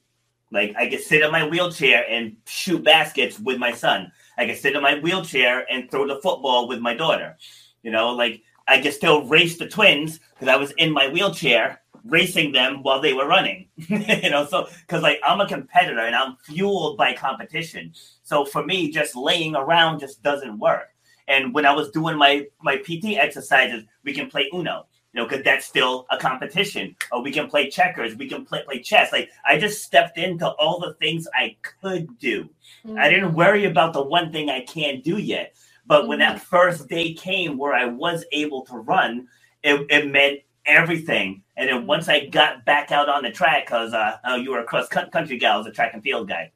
Like I can sit in my wheelchair and shoot baskets with my son. I can sit in my wheelchair and throw the football with my daughter. You know, like I can still race the twins because I was in my wheelchair racing them while they were running. You know, so because like I'm a competitor and I'm fueled by competition. So for me, just laying around just doesn't work. And when I was doing my, my P T exercises, we can play Uno, you know, because that's still a competition. Or we can play checkers. We can play, play chess. Like, I just stepped into all the things I could do. Mm-hmm. I didn't worry about the one thing I can't do yet. But mm-hmm. when that first day came where I was able to run, it, it meant everything. And then once I got back out on the track, because uh, oh, you were a cross-country guy, I was a track and field guy.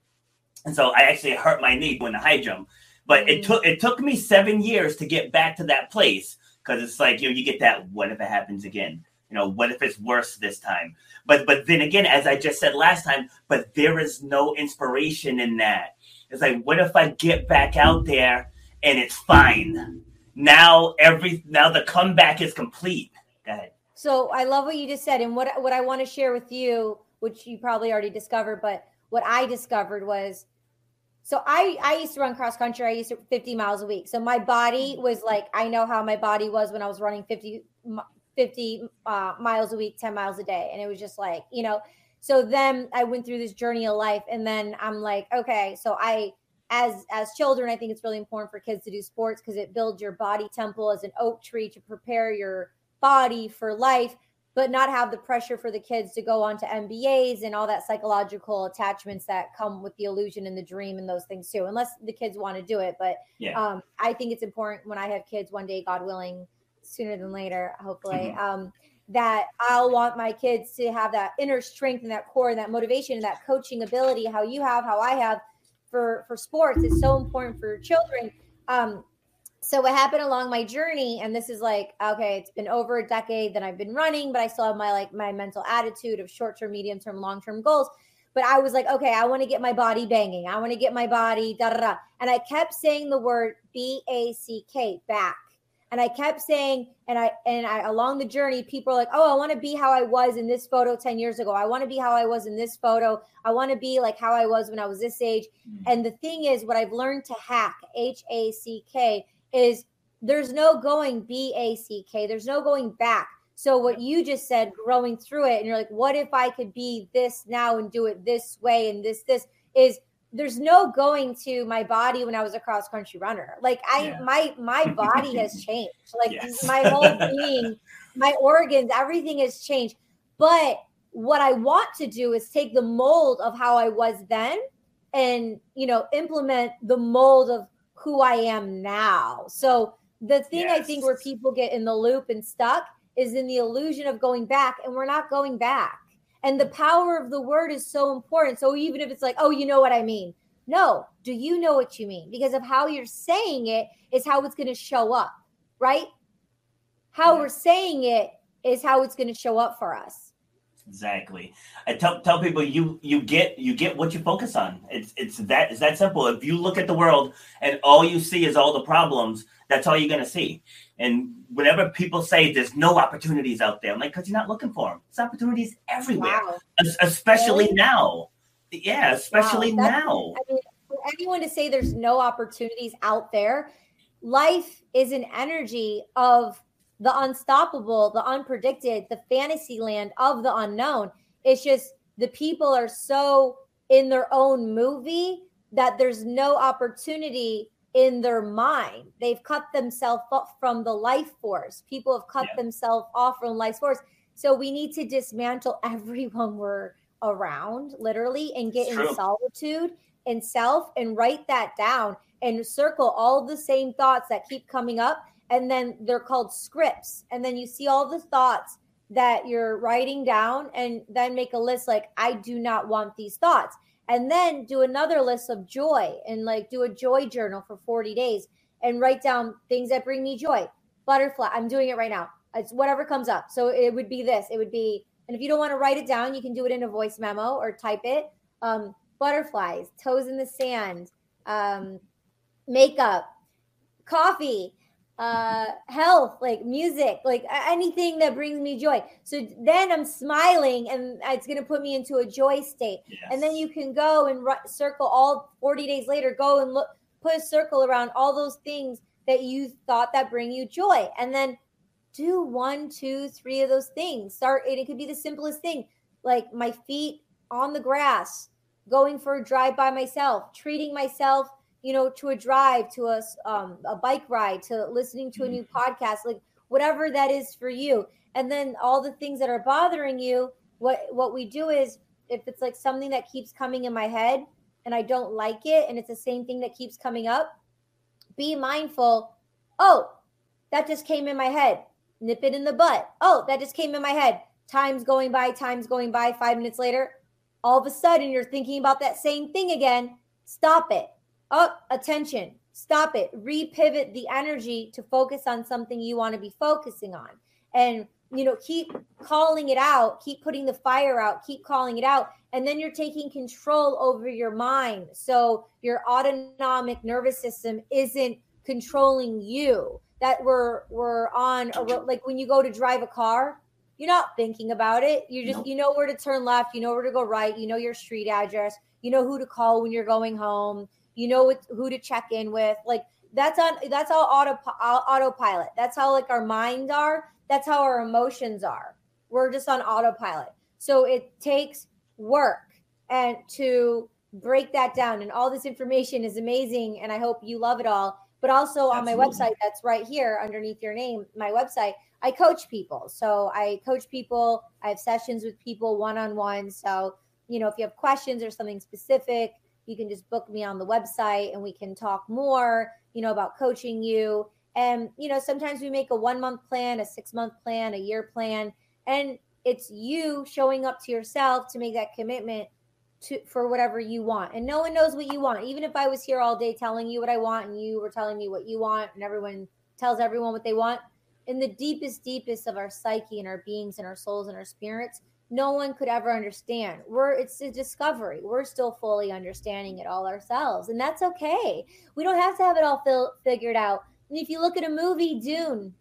And so I actually hurt my knee doing the high jump. But it took it took me seven years to get back to that place, because it's like, you know, you get that, what if it happens again? You know, what if it's worse this time? But but then again, as I just said last time, but there is no inspiration in that. It's like, what if I get back out there and it's fine? Now every now the comeback is complete. Go ahead. So I love what you just said. And what what I want to share with you, which you probably already discovered, but what I discovered was, so I, I used to run cross country. I used to fifty miles a week. So my body was like, I know how my body was when I was running fifty, fifty uh, miles a week, ten miles a day. And it was just like, you know, so then I went through this journey of life, and then I'm like, okay, so I, as, as children, I think it's really important for kids to do sports, because it builds your body temple as an oak tree to prepare your body for life, but not have the pressure for the kids to go on to M B As and all that psychological attachments that come with the illusion and the dream and those things too, unless the kids want to do it. But yeah. um, I think it's important when I have kids one day, God willing, sooner than later, hopefully, mm-hmm. um, that I'll want my kids to have that inner strength and that core and that motivation and that coaching ability, how you have, how I have for, for sports. It's so important for children. Um, So what happened along my journey, and this is like, okay, it's been over a decade that I've been running, but I still have my, like, my mental attitude of short-term, medium-term, long-term goals. But I was like, okay, I want to get my body banging. I want to get my body da da da. And I kept saying the word B A C K, back. And I kept saying, and I, and I, along the journey, people are like, oh, I want to be how I was in this photo ten years ago. I want to be how I was in this photo. I want to be like how I was when I was this age. Mm-hmm. And the thing is, what I've learned to hack, H A C K, is there's no going B A C K. There's no going back. So what you just said, growing through it, and you're like, what if I could be this now and do it this way and this, this, is there's no going to my body when I was a cross-country runner. Like I, yeah. my, my body has changed. Like yes. my whole being, my organs, everything has changed. But what I want to do is take the mold of how I was then and, you know, implement the mold of who I am now. So the thing yes. I think where people get in the loop and stuck is in the illusion of going back, and we're not going back. And the power of the word is so important. So even if it's like, oh, you know what I mean? No, do you know what you mean? Because of how you're saying it is how it's going to show up, right? How yeah. we're saying it is how it's going to show up for us. Exactly. I tell tell people you you get you get what you focus on. It's it's that it's that simple. If you look at the world and all you see is all the problems, that's all you're gonna see. And whenever people say there's no opportunities out there, I'm like, because you're not looking for them. There's opportunities everywhere, wow. especially really? now. Yeah, especially wow. now. I mean, for anyone to say there's no opportunities out there, life is an energy of the unstoppable, the unpredicted, the fantasy land of the unknown. It's just the people are so in their own movie that there's no opportunity in their mind. They've cut themselves off from the life force. People have cut yeah. themselves off from life force. So we need to dismantle everyone we're around, literally, and get in solitude and self and write that down and circle all the same thoughts that keep coming up. And then they're called scripts. And then you see all the thoughts that you're writing down and then make a list like, I do not want these thoughts. And then do another list of joy and like do a joy journal for forty days and write down things that bring me joy. Butterfly. I'm doing it right now. It's whatever comes up. So it would be this. It would be, and if you don't want to write it down, you can do it in a voice memo or type it. Um, butterflies, toes in the sand, um, makeup, coffee, uh health, like music, like anything that brings me joy. So then I'm smiling and it's going to put me into a joy state. Yes. And then you can go and r- circle all forty days later, go and look, put a circle around all those things that you thought that bring you joy. And then do one, two, three of those things. Start, and it could be the simplest thing, like my feet on the grass, going for a drive by myself, treating myself you know, to a drive, to a, um, a bike ride, to listening to a new podcast, like whatever that is for you. And then all the things that are bothering you, what, what we do is, if it's like something that keeps coming in my head and I don't like it, and it's the same thing that keeps coming up, be mindful. Oh, that just came in my head. Nip it in the butt. Oh, that just came in my head. Time's going by, time's going by. Five minutes later, all of a sudden you're thinking about that same thing again. Stop it. Oh, attention. Stop it. Repivot the energy to focus on something you want to be focusing on. And, you know, keep calling it out. Keep putting the fire out. Keep calling it out. And then you're taking control over your mind. So your autonomic nervous system isn't controlling you. That we're, we're on a road. Like when you go to drive a car, you're not thinking about it. You just, nope. You know where to turn left. You know where to go right. You know your street address. You know who to call when you're going home. You know what, who to check in with. Like that's on, that's all auto, autopilot. That's how like our minds are. That's how our emotions are. We're just on autopilot. So it takes work and to break that down. And all this information is amazing. And I hope you love it all. But also on Absolutely. My website, that's right here underneath your name, my website, I coach people. So I coach people. I have sessions with people one-on-one. So, you know, if you have questions or something specific, you can just book me on the website and we can talk more, you know, about coaching you. And, you know, sometimes we make a one-month plan, a six-month plan, a year plan, and it's you showing up to yourself to make that commitment to for whatever you want. And no one knows what you want. Even if I was here all day telling you what I want and you were telling me what you want and everyone tells everyone what they want, in the deepest, deepest of our psyche and our beings and our souls and our spirits, no one could ever understand. We're it's a discovery. We're still fully understanding it all ourselves. And that's okay. We don't have to have it all fil- figured out. And if you look at a movie, Dune,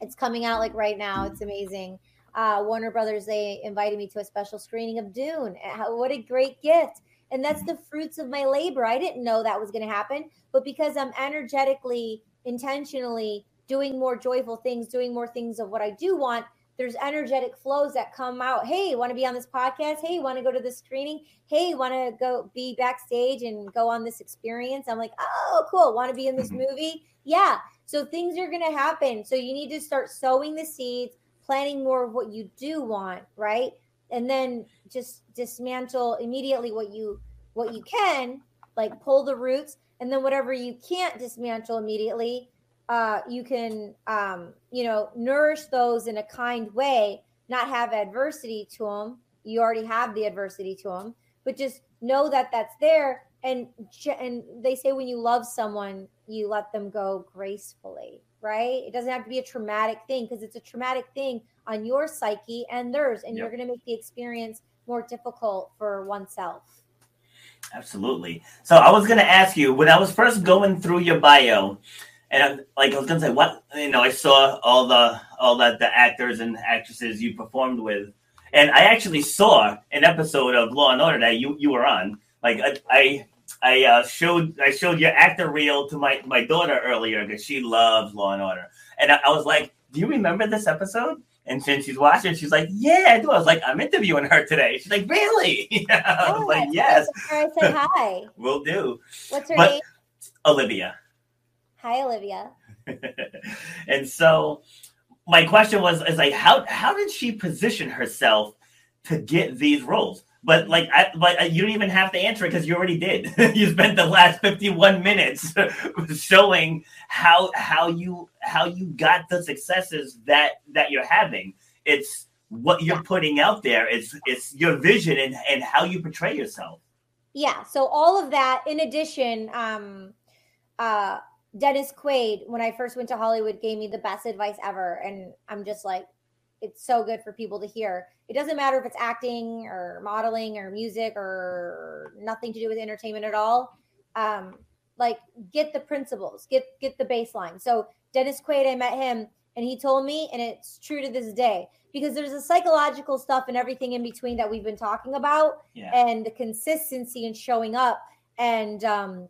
it's coming out like right now. It's amazing. Uh, Warner Brothers, they invited me to a special screening of Dune. How, what a great gift. And that's the fruits of my labor. I didn't know that was going to happen. But because I'm energetically, intentionally doing more joyful things, doing more things of what I do want, there's energetic flows that come out. Hey, want to be on this podcast? Hey, want to go to this screening? Hey, want to go be backstage and go on this experience? I'm like, oh, cool. Want to be in this movie? Yeah. So things are going to happen. So you need to start sowing the seeds, planning more of what you do want, right? And then just dismantle immediately what you what you can, like pull the roots, and then whatever you can't dismantle immediately, Uh, you can, um, you know, nourish those in a kind way, not have adversity to them. You already have the adversity to them, but just know that that's there. And, and they say, when you love someone, you let them go gracefully, right? It doesn't have to be a traumatic thing, because it's a traumatic thing on your psyche and theirs. And yep. You're going to make the experience more difficult for oneself. Absolutely. So I was going to ask you, when I was first going through your bio, and like I was gonna say, what you know, I saw all the all the, the actors and actresses you performed with, and I actually saw an episode of Law and Order that you, you were on. Like I I, I uh, showed I showed your actor reel to my, my daughter earlier because she loves Law and Order, and I, I was like, do you remember this episode? And since she's watching, she's like, yeah, I do. I was like, I'm interviewing her today. She's like, really? Yeah. I was like, yes. I said hi. Will do. What's her but, name? Olivia. Hi, Olivia. And so my question was, is like, how, how did she position herself to get these roles? But like, I, but you don't even have to answer it because you already did. You spent the last fifty-one minutes showing how, how you, how you got the successes that, that you're having. It's what you're putting out there. It's, it's your vision and, and how you portray yourself. Yeah. So all of that, in addition, um, uh, Dennis Quaid, when I first went to Hollywood, gave me the best advice ever. And I'm just like, it's so good for people to hear. It doesn't matter if it's acting or modeling or music or nothing to do with entertainment at all. Um, like get the principles, get, get the baseline. So Dennis Quaid, I met him and he told me, and it's true to this day, because there's the psychological stuff and everything in between that we've been talking about, yeah. And the consistency and showing up and, um,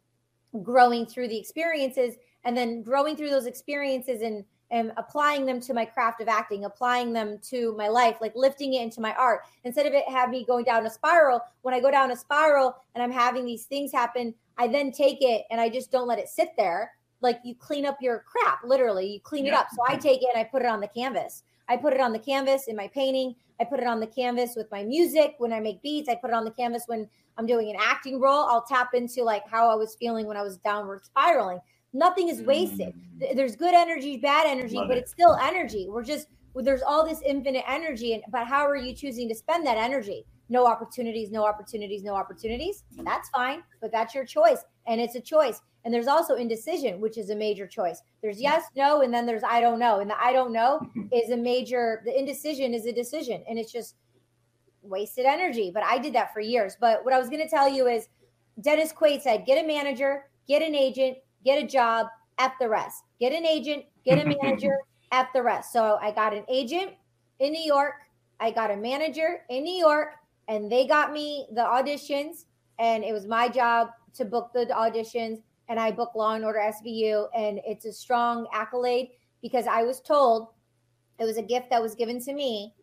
growing through the experiences, and then growing through those experiences and, and applying them to my craft of acting, applying them to my life, like lifting it into my art. Instead of it having me going down a spiral, when I go down a spiral and I'm having these things happen, I then take it and I just don't let it sit there. Like you clean up your crap, literally, you clean yeah. it up. So I take it and I put it on the canvas. I put it on the canvas in my painting. I put it on the canvas with my music. When I make beats, I put it on the canvas. When I'm doing an acting role, I'll tap into like how I was feeling when I was downward spiraling. Nothing is wasted. Mm. There's good energy, bad energy, Love but it. it's still energy. We're just, there's all this infinite energy, and but how are you choosing to spend that energy? No opportunities, no opportunities, no opportunities. That's fine, but that's your choice. And it's a choice. And there's also indecision, which is a major choice. There's yes, no, and then there's I don't know. And the I don't know is a major, the indecision is a decision. And it's just wasted energy. But I did that for years. But what I was going to tell you is Dennis Quaid said, get a manager, get an agent, get a job, F the rest. Get an agent, get a manager, F the rest. So I got an agent in New York. I got a manager in New York. And they got me the auditions, and it was my job to book the auditions. And I booked Law and Order S V U, and it's a strong accolade because I was told it was a gift that was given to me.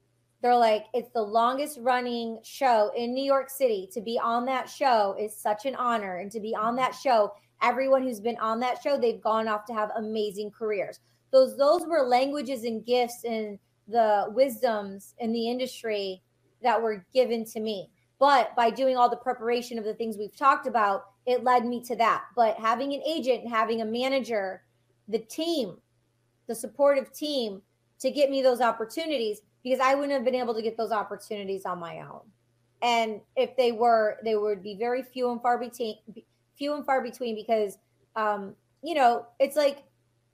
They're like, it's the longest running show in New York City. To be on that show is such an honor. And to be on that show, everyone who's been on that show, they've gone off to have amazing careers. Those, those were languages and gifts and the wisdoms in the industry that were given to me. But by doing all the preparation of the things we've talked about, it led me to that. But having an agent and having a manager, the team, the supportive team to get me those opportunities, because I wouldn't have been able to get those opportunities on my own. And if they were, they would be very few and far between, few and far between because, um, you know, it's like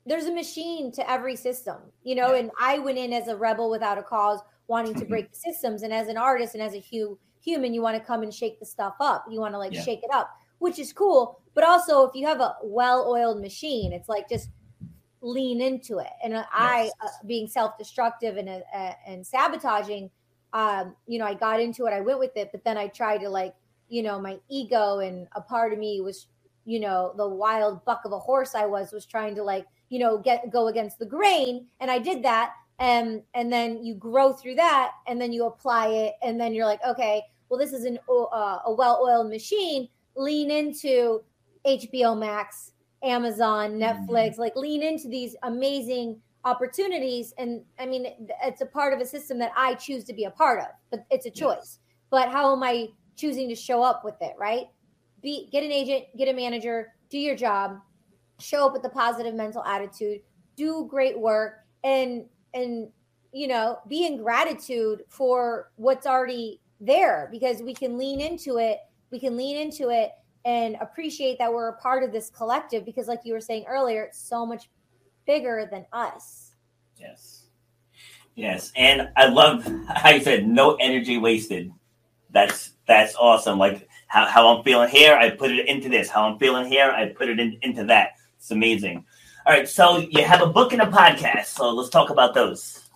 there's a machine to every system, you know, yeah. and I went in as a rebel without a cause, wanting to break the systems. And as an artist and as a hu- human, you want to come and shake the stuff up. You want to like yeah. shake it up, which is cool. But also if you have a well-oiled machine, it's like, just lean into it. And yes. I, uh, being self-destructive and, uh, uh, and sabotaging, um, you know, I got into it, I went with it, but then I tried to like, you know, my ego and a part of me was, you know, the wild buck of a horse I was, was trying to like, you know, get, go against the grain. And I did that. And, and then you grow through that, and then you apply it, and then you're like, okay, well, this is an, uh, a well-oiled machine. Lean into H B O Max, Amazon, Netflix, mm-hmm. like lean into these amazing opportunities. And I mean, it's a part of a system that I choose to be a part of, but it's a choice. Yes. But how am I choosing to show up with it, right? Be, get an agent, get a manager, do your job, show up with a positive mental attitude, do great work, and and, you know, be in gratitude for what's already there, because we can lean into it. We can lean into it and appreciate that we're a part of this collective, because like you were saying earlier, it's so much bigger than us. Yes. Yes. And I love how you said no energy wasted. That's, that's awesome. Like how, how I'm feeling here, I put it into this. How I'm feeling here, I put it in, into that. It's amazing. All right, so you have a book and a podcast, so let's talk about those.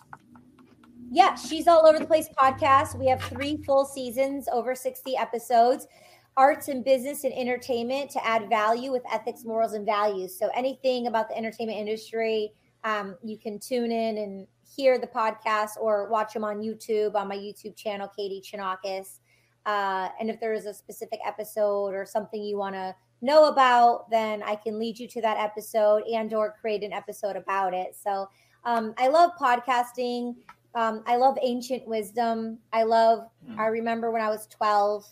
Yeah, She's All Over the Place podcast. We have three full seasons, over sixty episodes, arts and business and entertainment to add value with ethics, morals, and values. So anything about the entertainment industry, um, you can tune in and hear the podcast or watch them on YouTube, on my YouTube channel, Katie Chinowicz. Uh, and if there is a specific episode or something you want to know about, then I can lead you to that episode and or create an episode about it. So um, I love podcasting. Um, I love ancient wisdom. I love, I remember when I was twelve,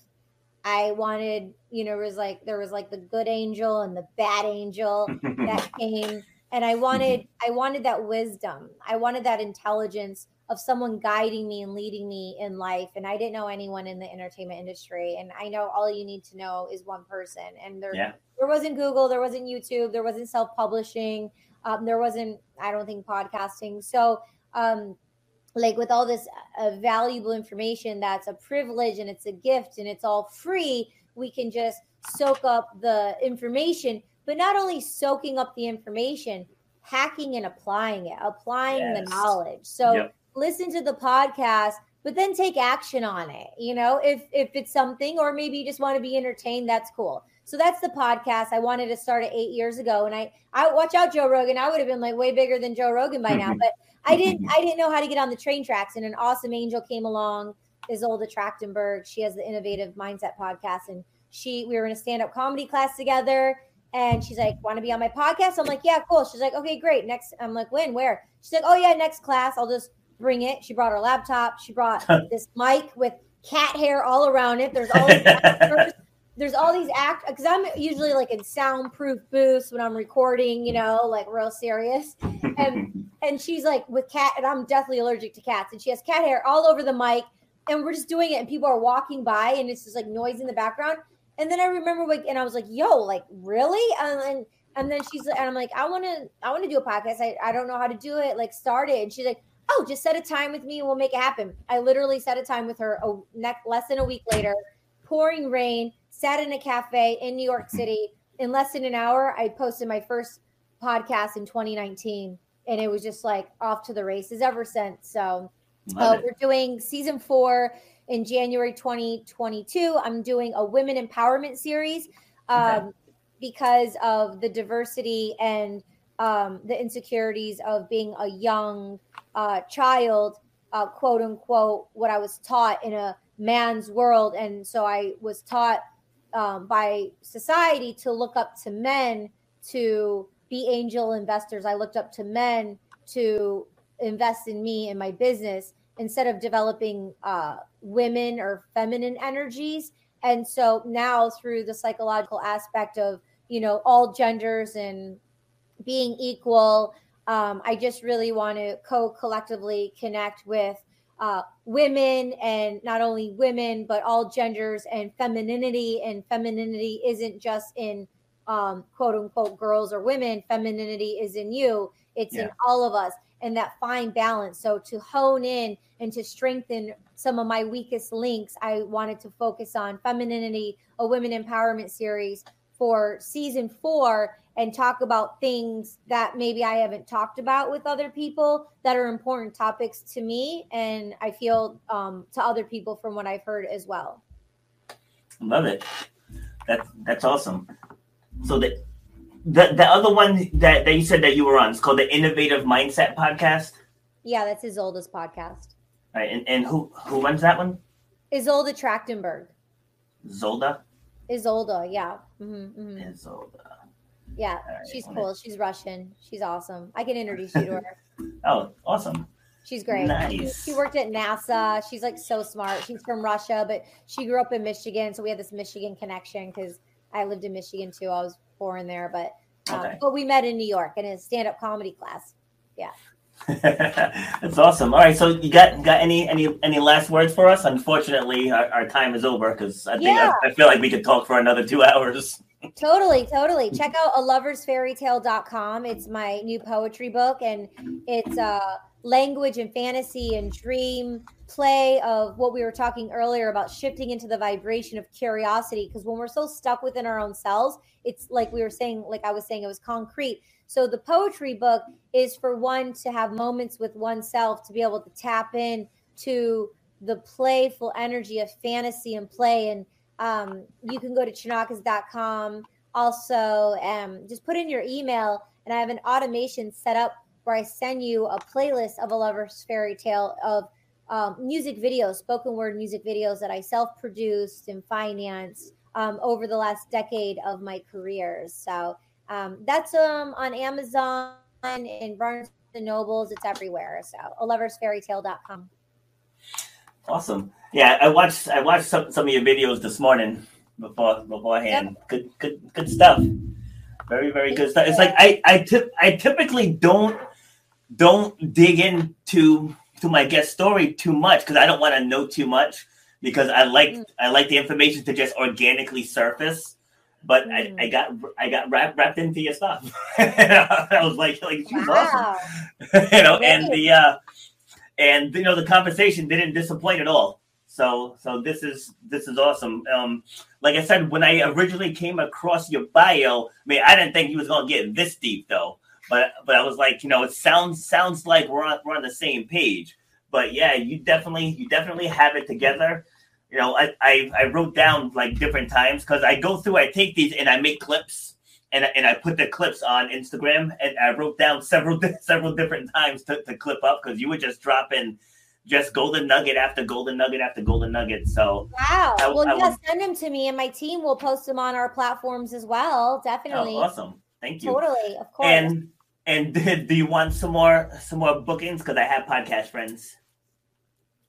I wanted, you know, it was like, there was like the good angel and the bad angel that came. And I wanted, I wanted that wisdom. I wanted that intelligence of someone guiding me and leading me in life. And I didn't know anyone in the entertainment industry. And I know all you need to know is one person. And there, yeah. there wasn't Google, there wasn't YouTube, there wasn't self-publishing. Um, there wasn't, I don't think, podcasting. So um, like with all this uh, valuable information, that's a privilege and it's a gift and it's all free. We can just soak up the information, but not only soaking up the information, hacking and applying it, applying yes. the knowledge. So yep. listen to the podcast, but then take action on it. You know, if, if it's something, or maybe you just want to be entertained, that's cool. So that's the podcast. I wanted to start it eight years ago. And I, I watch out, Joe Rogan. I would have been like way bigger than Joe Rogan by now, but I didn't, I didn't know how to get on the train tracks. And an awesome angel came along, Isolde Trachtenberg. She has the Innovative Mindset Podcast, and She, we were in a stand-up comedy class together, and she's like, want to be on my podcast? I'm like, yeah, cool. She's like, okay, great. Next. I'm like, when, where? She's like, oh yeah, next class. I'll just bring it. She brought her laptop. She brought this mic with cat hair all around it. There's all these actors. There's all these act because I'm usually like in soundproof booths when I'm recording, you know, like real serious. And and she's like with cat, and I'm deathly allergic to cats. And she has cat hair all over the mic, and we're just doing it, and people are walking by, and it's just like noise in the background. And then I remember, like, and I was like, "Yo, like, really?" And and, and then she's and I'm like, "I want to, I want to do a podcast. I, I don't know how to do it. Like, start it." And she's like, "Oh, just set a time with me, and we'll make it happen." I literally set a time with her. A next less than a week later, pouring rain. Sat in a cafe in New York City. In less than an hour, I posted my first podcast in twenty nineteen, and it was just like off to the races ever since. So uh, we're doing season four in January twenty twenty-two. I'm doing a women empowerment series um, okay. because of the diversity and um, the insecurities of being a young uh, child, uh, quote unquote, what I was taught in a man's world. And so I was taught Um, by society to look up to men to be angel investors. I looked up to men to invest in me and my business instead of developing uh, women or feminine energies. And so now through the psychological aspect of, you know, all genders and being equal, um, I just really want to co-collectively connect with Uh, women, and not only women, but all genders and femininity. And femininity isn't just in um, quote unquote girls or women. Femininity is in you. It's yeah. in all of us, and that fine balance. So to hone in and to strengthen some of my weakest links, I wanted to focus on femininity, a women empowerment series for season four, and talk about things that maybe I haven't talked about with other people that are important topics to me, and I feel um, to other people from what I've heard as well. Love it. That's that's awesome. So the the, the other one that, that you said that you were on is called the Innovative Mindset Podcast. Yeah, that's Isolde's podcast. All right, and, and who who runs that one? Isolde Trachtenberg. Zolda? Isolde, yeah. Mm-hmm, mm-hmm. Isolde. Yeah, right, she's cool. It. She's Russian. She's awesome. I can introduce you to her. Oh, awesome. She's great. Nice. She, she worked at NASA. She's like so smart. She's from Russia, but she grew up in Michigan. So we had this Michigan connection because I lived in Michigan too. I was born there, but um, okay. but we met in New York in a stand-up comedy class. Yeah. That's awesome. All right, so you got got any any any last words for us? Unfortunately, our, our time is over because I think yeah. I, I feel like we could talk for another two hours. Totally, totally. Check out a lovers fairy tale dot com. It's my new poetry book, and it's a uh, language and fantasy and dream play of what we were talking earlier about shifting into the vibration of curiosity. Because when we're so stuck within our own selves, it's like we were saying, like I was saying, it was concrete. So the poetry book is for one to have moments with oneself to be able to tap in to the playful energy of fantasy and play. And Um, you can go to chinakas dot com. Also, um, just put in your email, and I have an automation set up where I send you a playlist of A Lover's Fairy Tale of um, music videos, spoken word music videos that I self-produced and financed um, over the last decade of my career. So um, that's um, on Amazon and Barnes and Nobles. It's everywhere. So a lovers fairy tale dot com. Awesome. Yeah, I watched I watched some, some of your videos this morning before beforehand. Yep. Good good good stuff. Very very good stuff. It's like I I, tip, I typically don't don't dig into to my guest story too much because I don't want to know too much because I like mm. I like the information to just organically surface. But mm. I, I got I got wrapped wrapped into your stuff. I was like like she's wow. awesome, you know, and the. Uh, And, you know, the conversation didn't disappoint at all. So so this is this is awesome. Um, like I said, when I originally came across your bio, I mean, I didn't think you was going to get this deep, though. But but I was like, you know, it sounds sounds like we're on, we're on the same page. But, yeah, you definitely you definitely have it together. You know, I, I, I wrote down, like, different times because I go through, I take these and I make clips. And, and I put the clips on Instagram, and I wrote down several several different times to, to clip up because you were just dropping just golden nugget after golden nugget after golden nugget. So wow. I, well, I, yeah, I would, send them to me and my team will post them on our platforms as well. Definitely. Oh, awesome. Thank you. Totally. Of course. And and do you want some more some more bookings? Because I have podcast friends.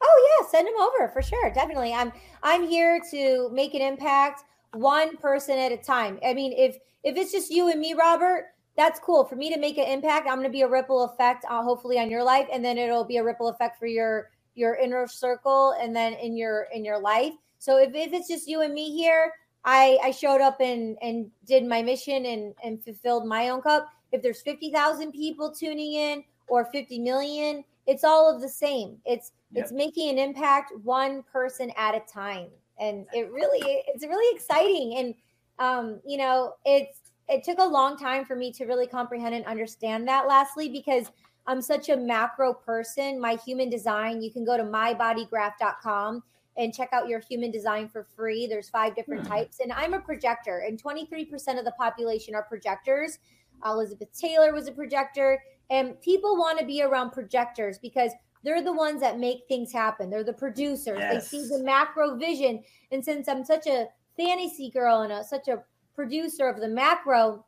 Oh yeah, send them over for sure. Definitely. I'm I'm here to make an impact one person at a time. I mean, if if it's just you and me, Robert, that's cool. For me to make an impact, I'm going to be a ripple effect, uh, hopefully, on your life, and then it'll be a ripple effect for your your inner circle, and then in your in your life. So if, if it's just you and me here, I, I showed up and and did my mission and and fulfilled my own cup. If there's fifty thousand people tuning in or fifty million, it's all of the same. It's yep. It's making an impact one person at a time, and it really it's really exciting. And um, you know, it's. It took a long time for me to really comprehend and understand that, lastly, because I'm such a macro person. My human design, you can go to my body graph dot com and check out your human design for free. There's five different types. And I'm a projector, and twenty-three percent of the population are projectors. Elizabeth Taylor was a projector. And people want to be around projectors because they're the ones that make things happen. They're the producers. Yes. They see the macro vision. And since I'm such a fantasy girl and a, such a producer of the macro,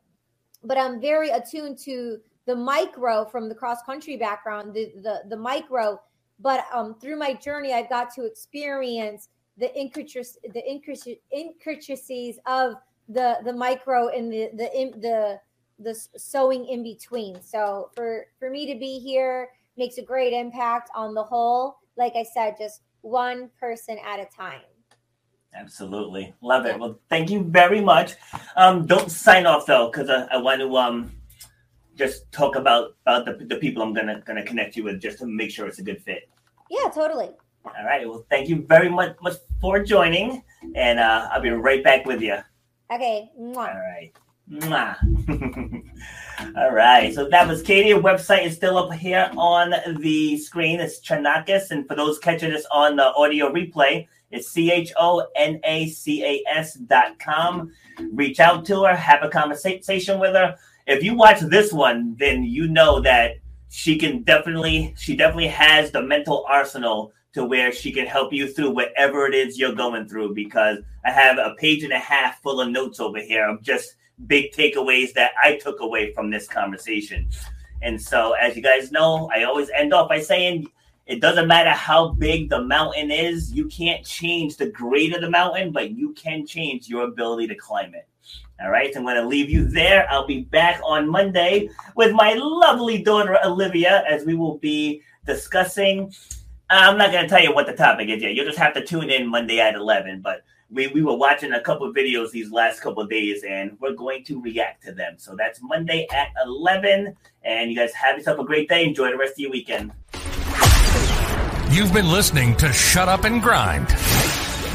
but I'm very attuned to the micro from the cross-country background, the, the, the micro. But um, through my journey, I've got to experience the intricacies, the intricacies of the, the micro and the, the, in, the, the sewing in between. So for, for me to be here makes a great impact on the whole. Like I said, just one person at a time. Absolutely. Love it. Well, thank you very much. Um, don't sign off, though, because I, I want to um, just talk about, about the, the people I'm going to gonna connect you with just to make sure it's a good fit. Yeah, totally. All right. Well, thank you very much, much for joining, and uh, I'll be right back with you. Okay. Mwah. All right. Mwah. All right. So that was Katie. Her website is still up here on the screen. It's Chanakis, and for those catching us on the audio replay, it's C-H-O-N-A-C-A-S dot com. Reach out to her, have a conversation with her. If you watch this one, then you know that she can definitely, she definitely has the mental arsenal to where she can help you through whatever it is you're going through, because I have a page and a half full of notes over here of just big takeaways that I took away from this conversation. And so, as you guys know, I always end off by saying, it doesn't matter how big the mountain is. You can't change the grade of the mountain, but you can change your ability to climb it. All right. So I'm going to leave you there. I'll be back on Monday with my lovely daughter, Olivia, as we will be discussing. I'm not going to tell you what the topic is yet. You'll just have to tune in Monday at eleven. But we, we were watching a couple of videos these last couple of days, and we're going to react to them. So that's Monday at eleven. And you guys have yourself a great day. Enjoy the rest of your weekend. You've been listening to Shut Up and Grind.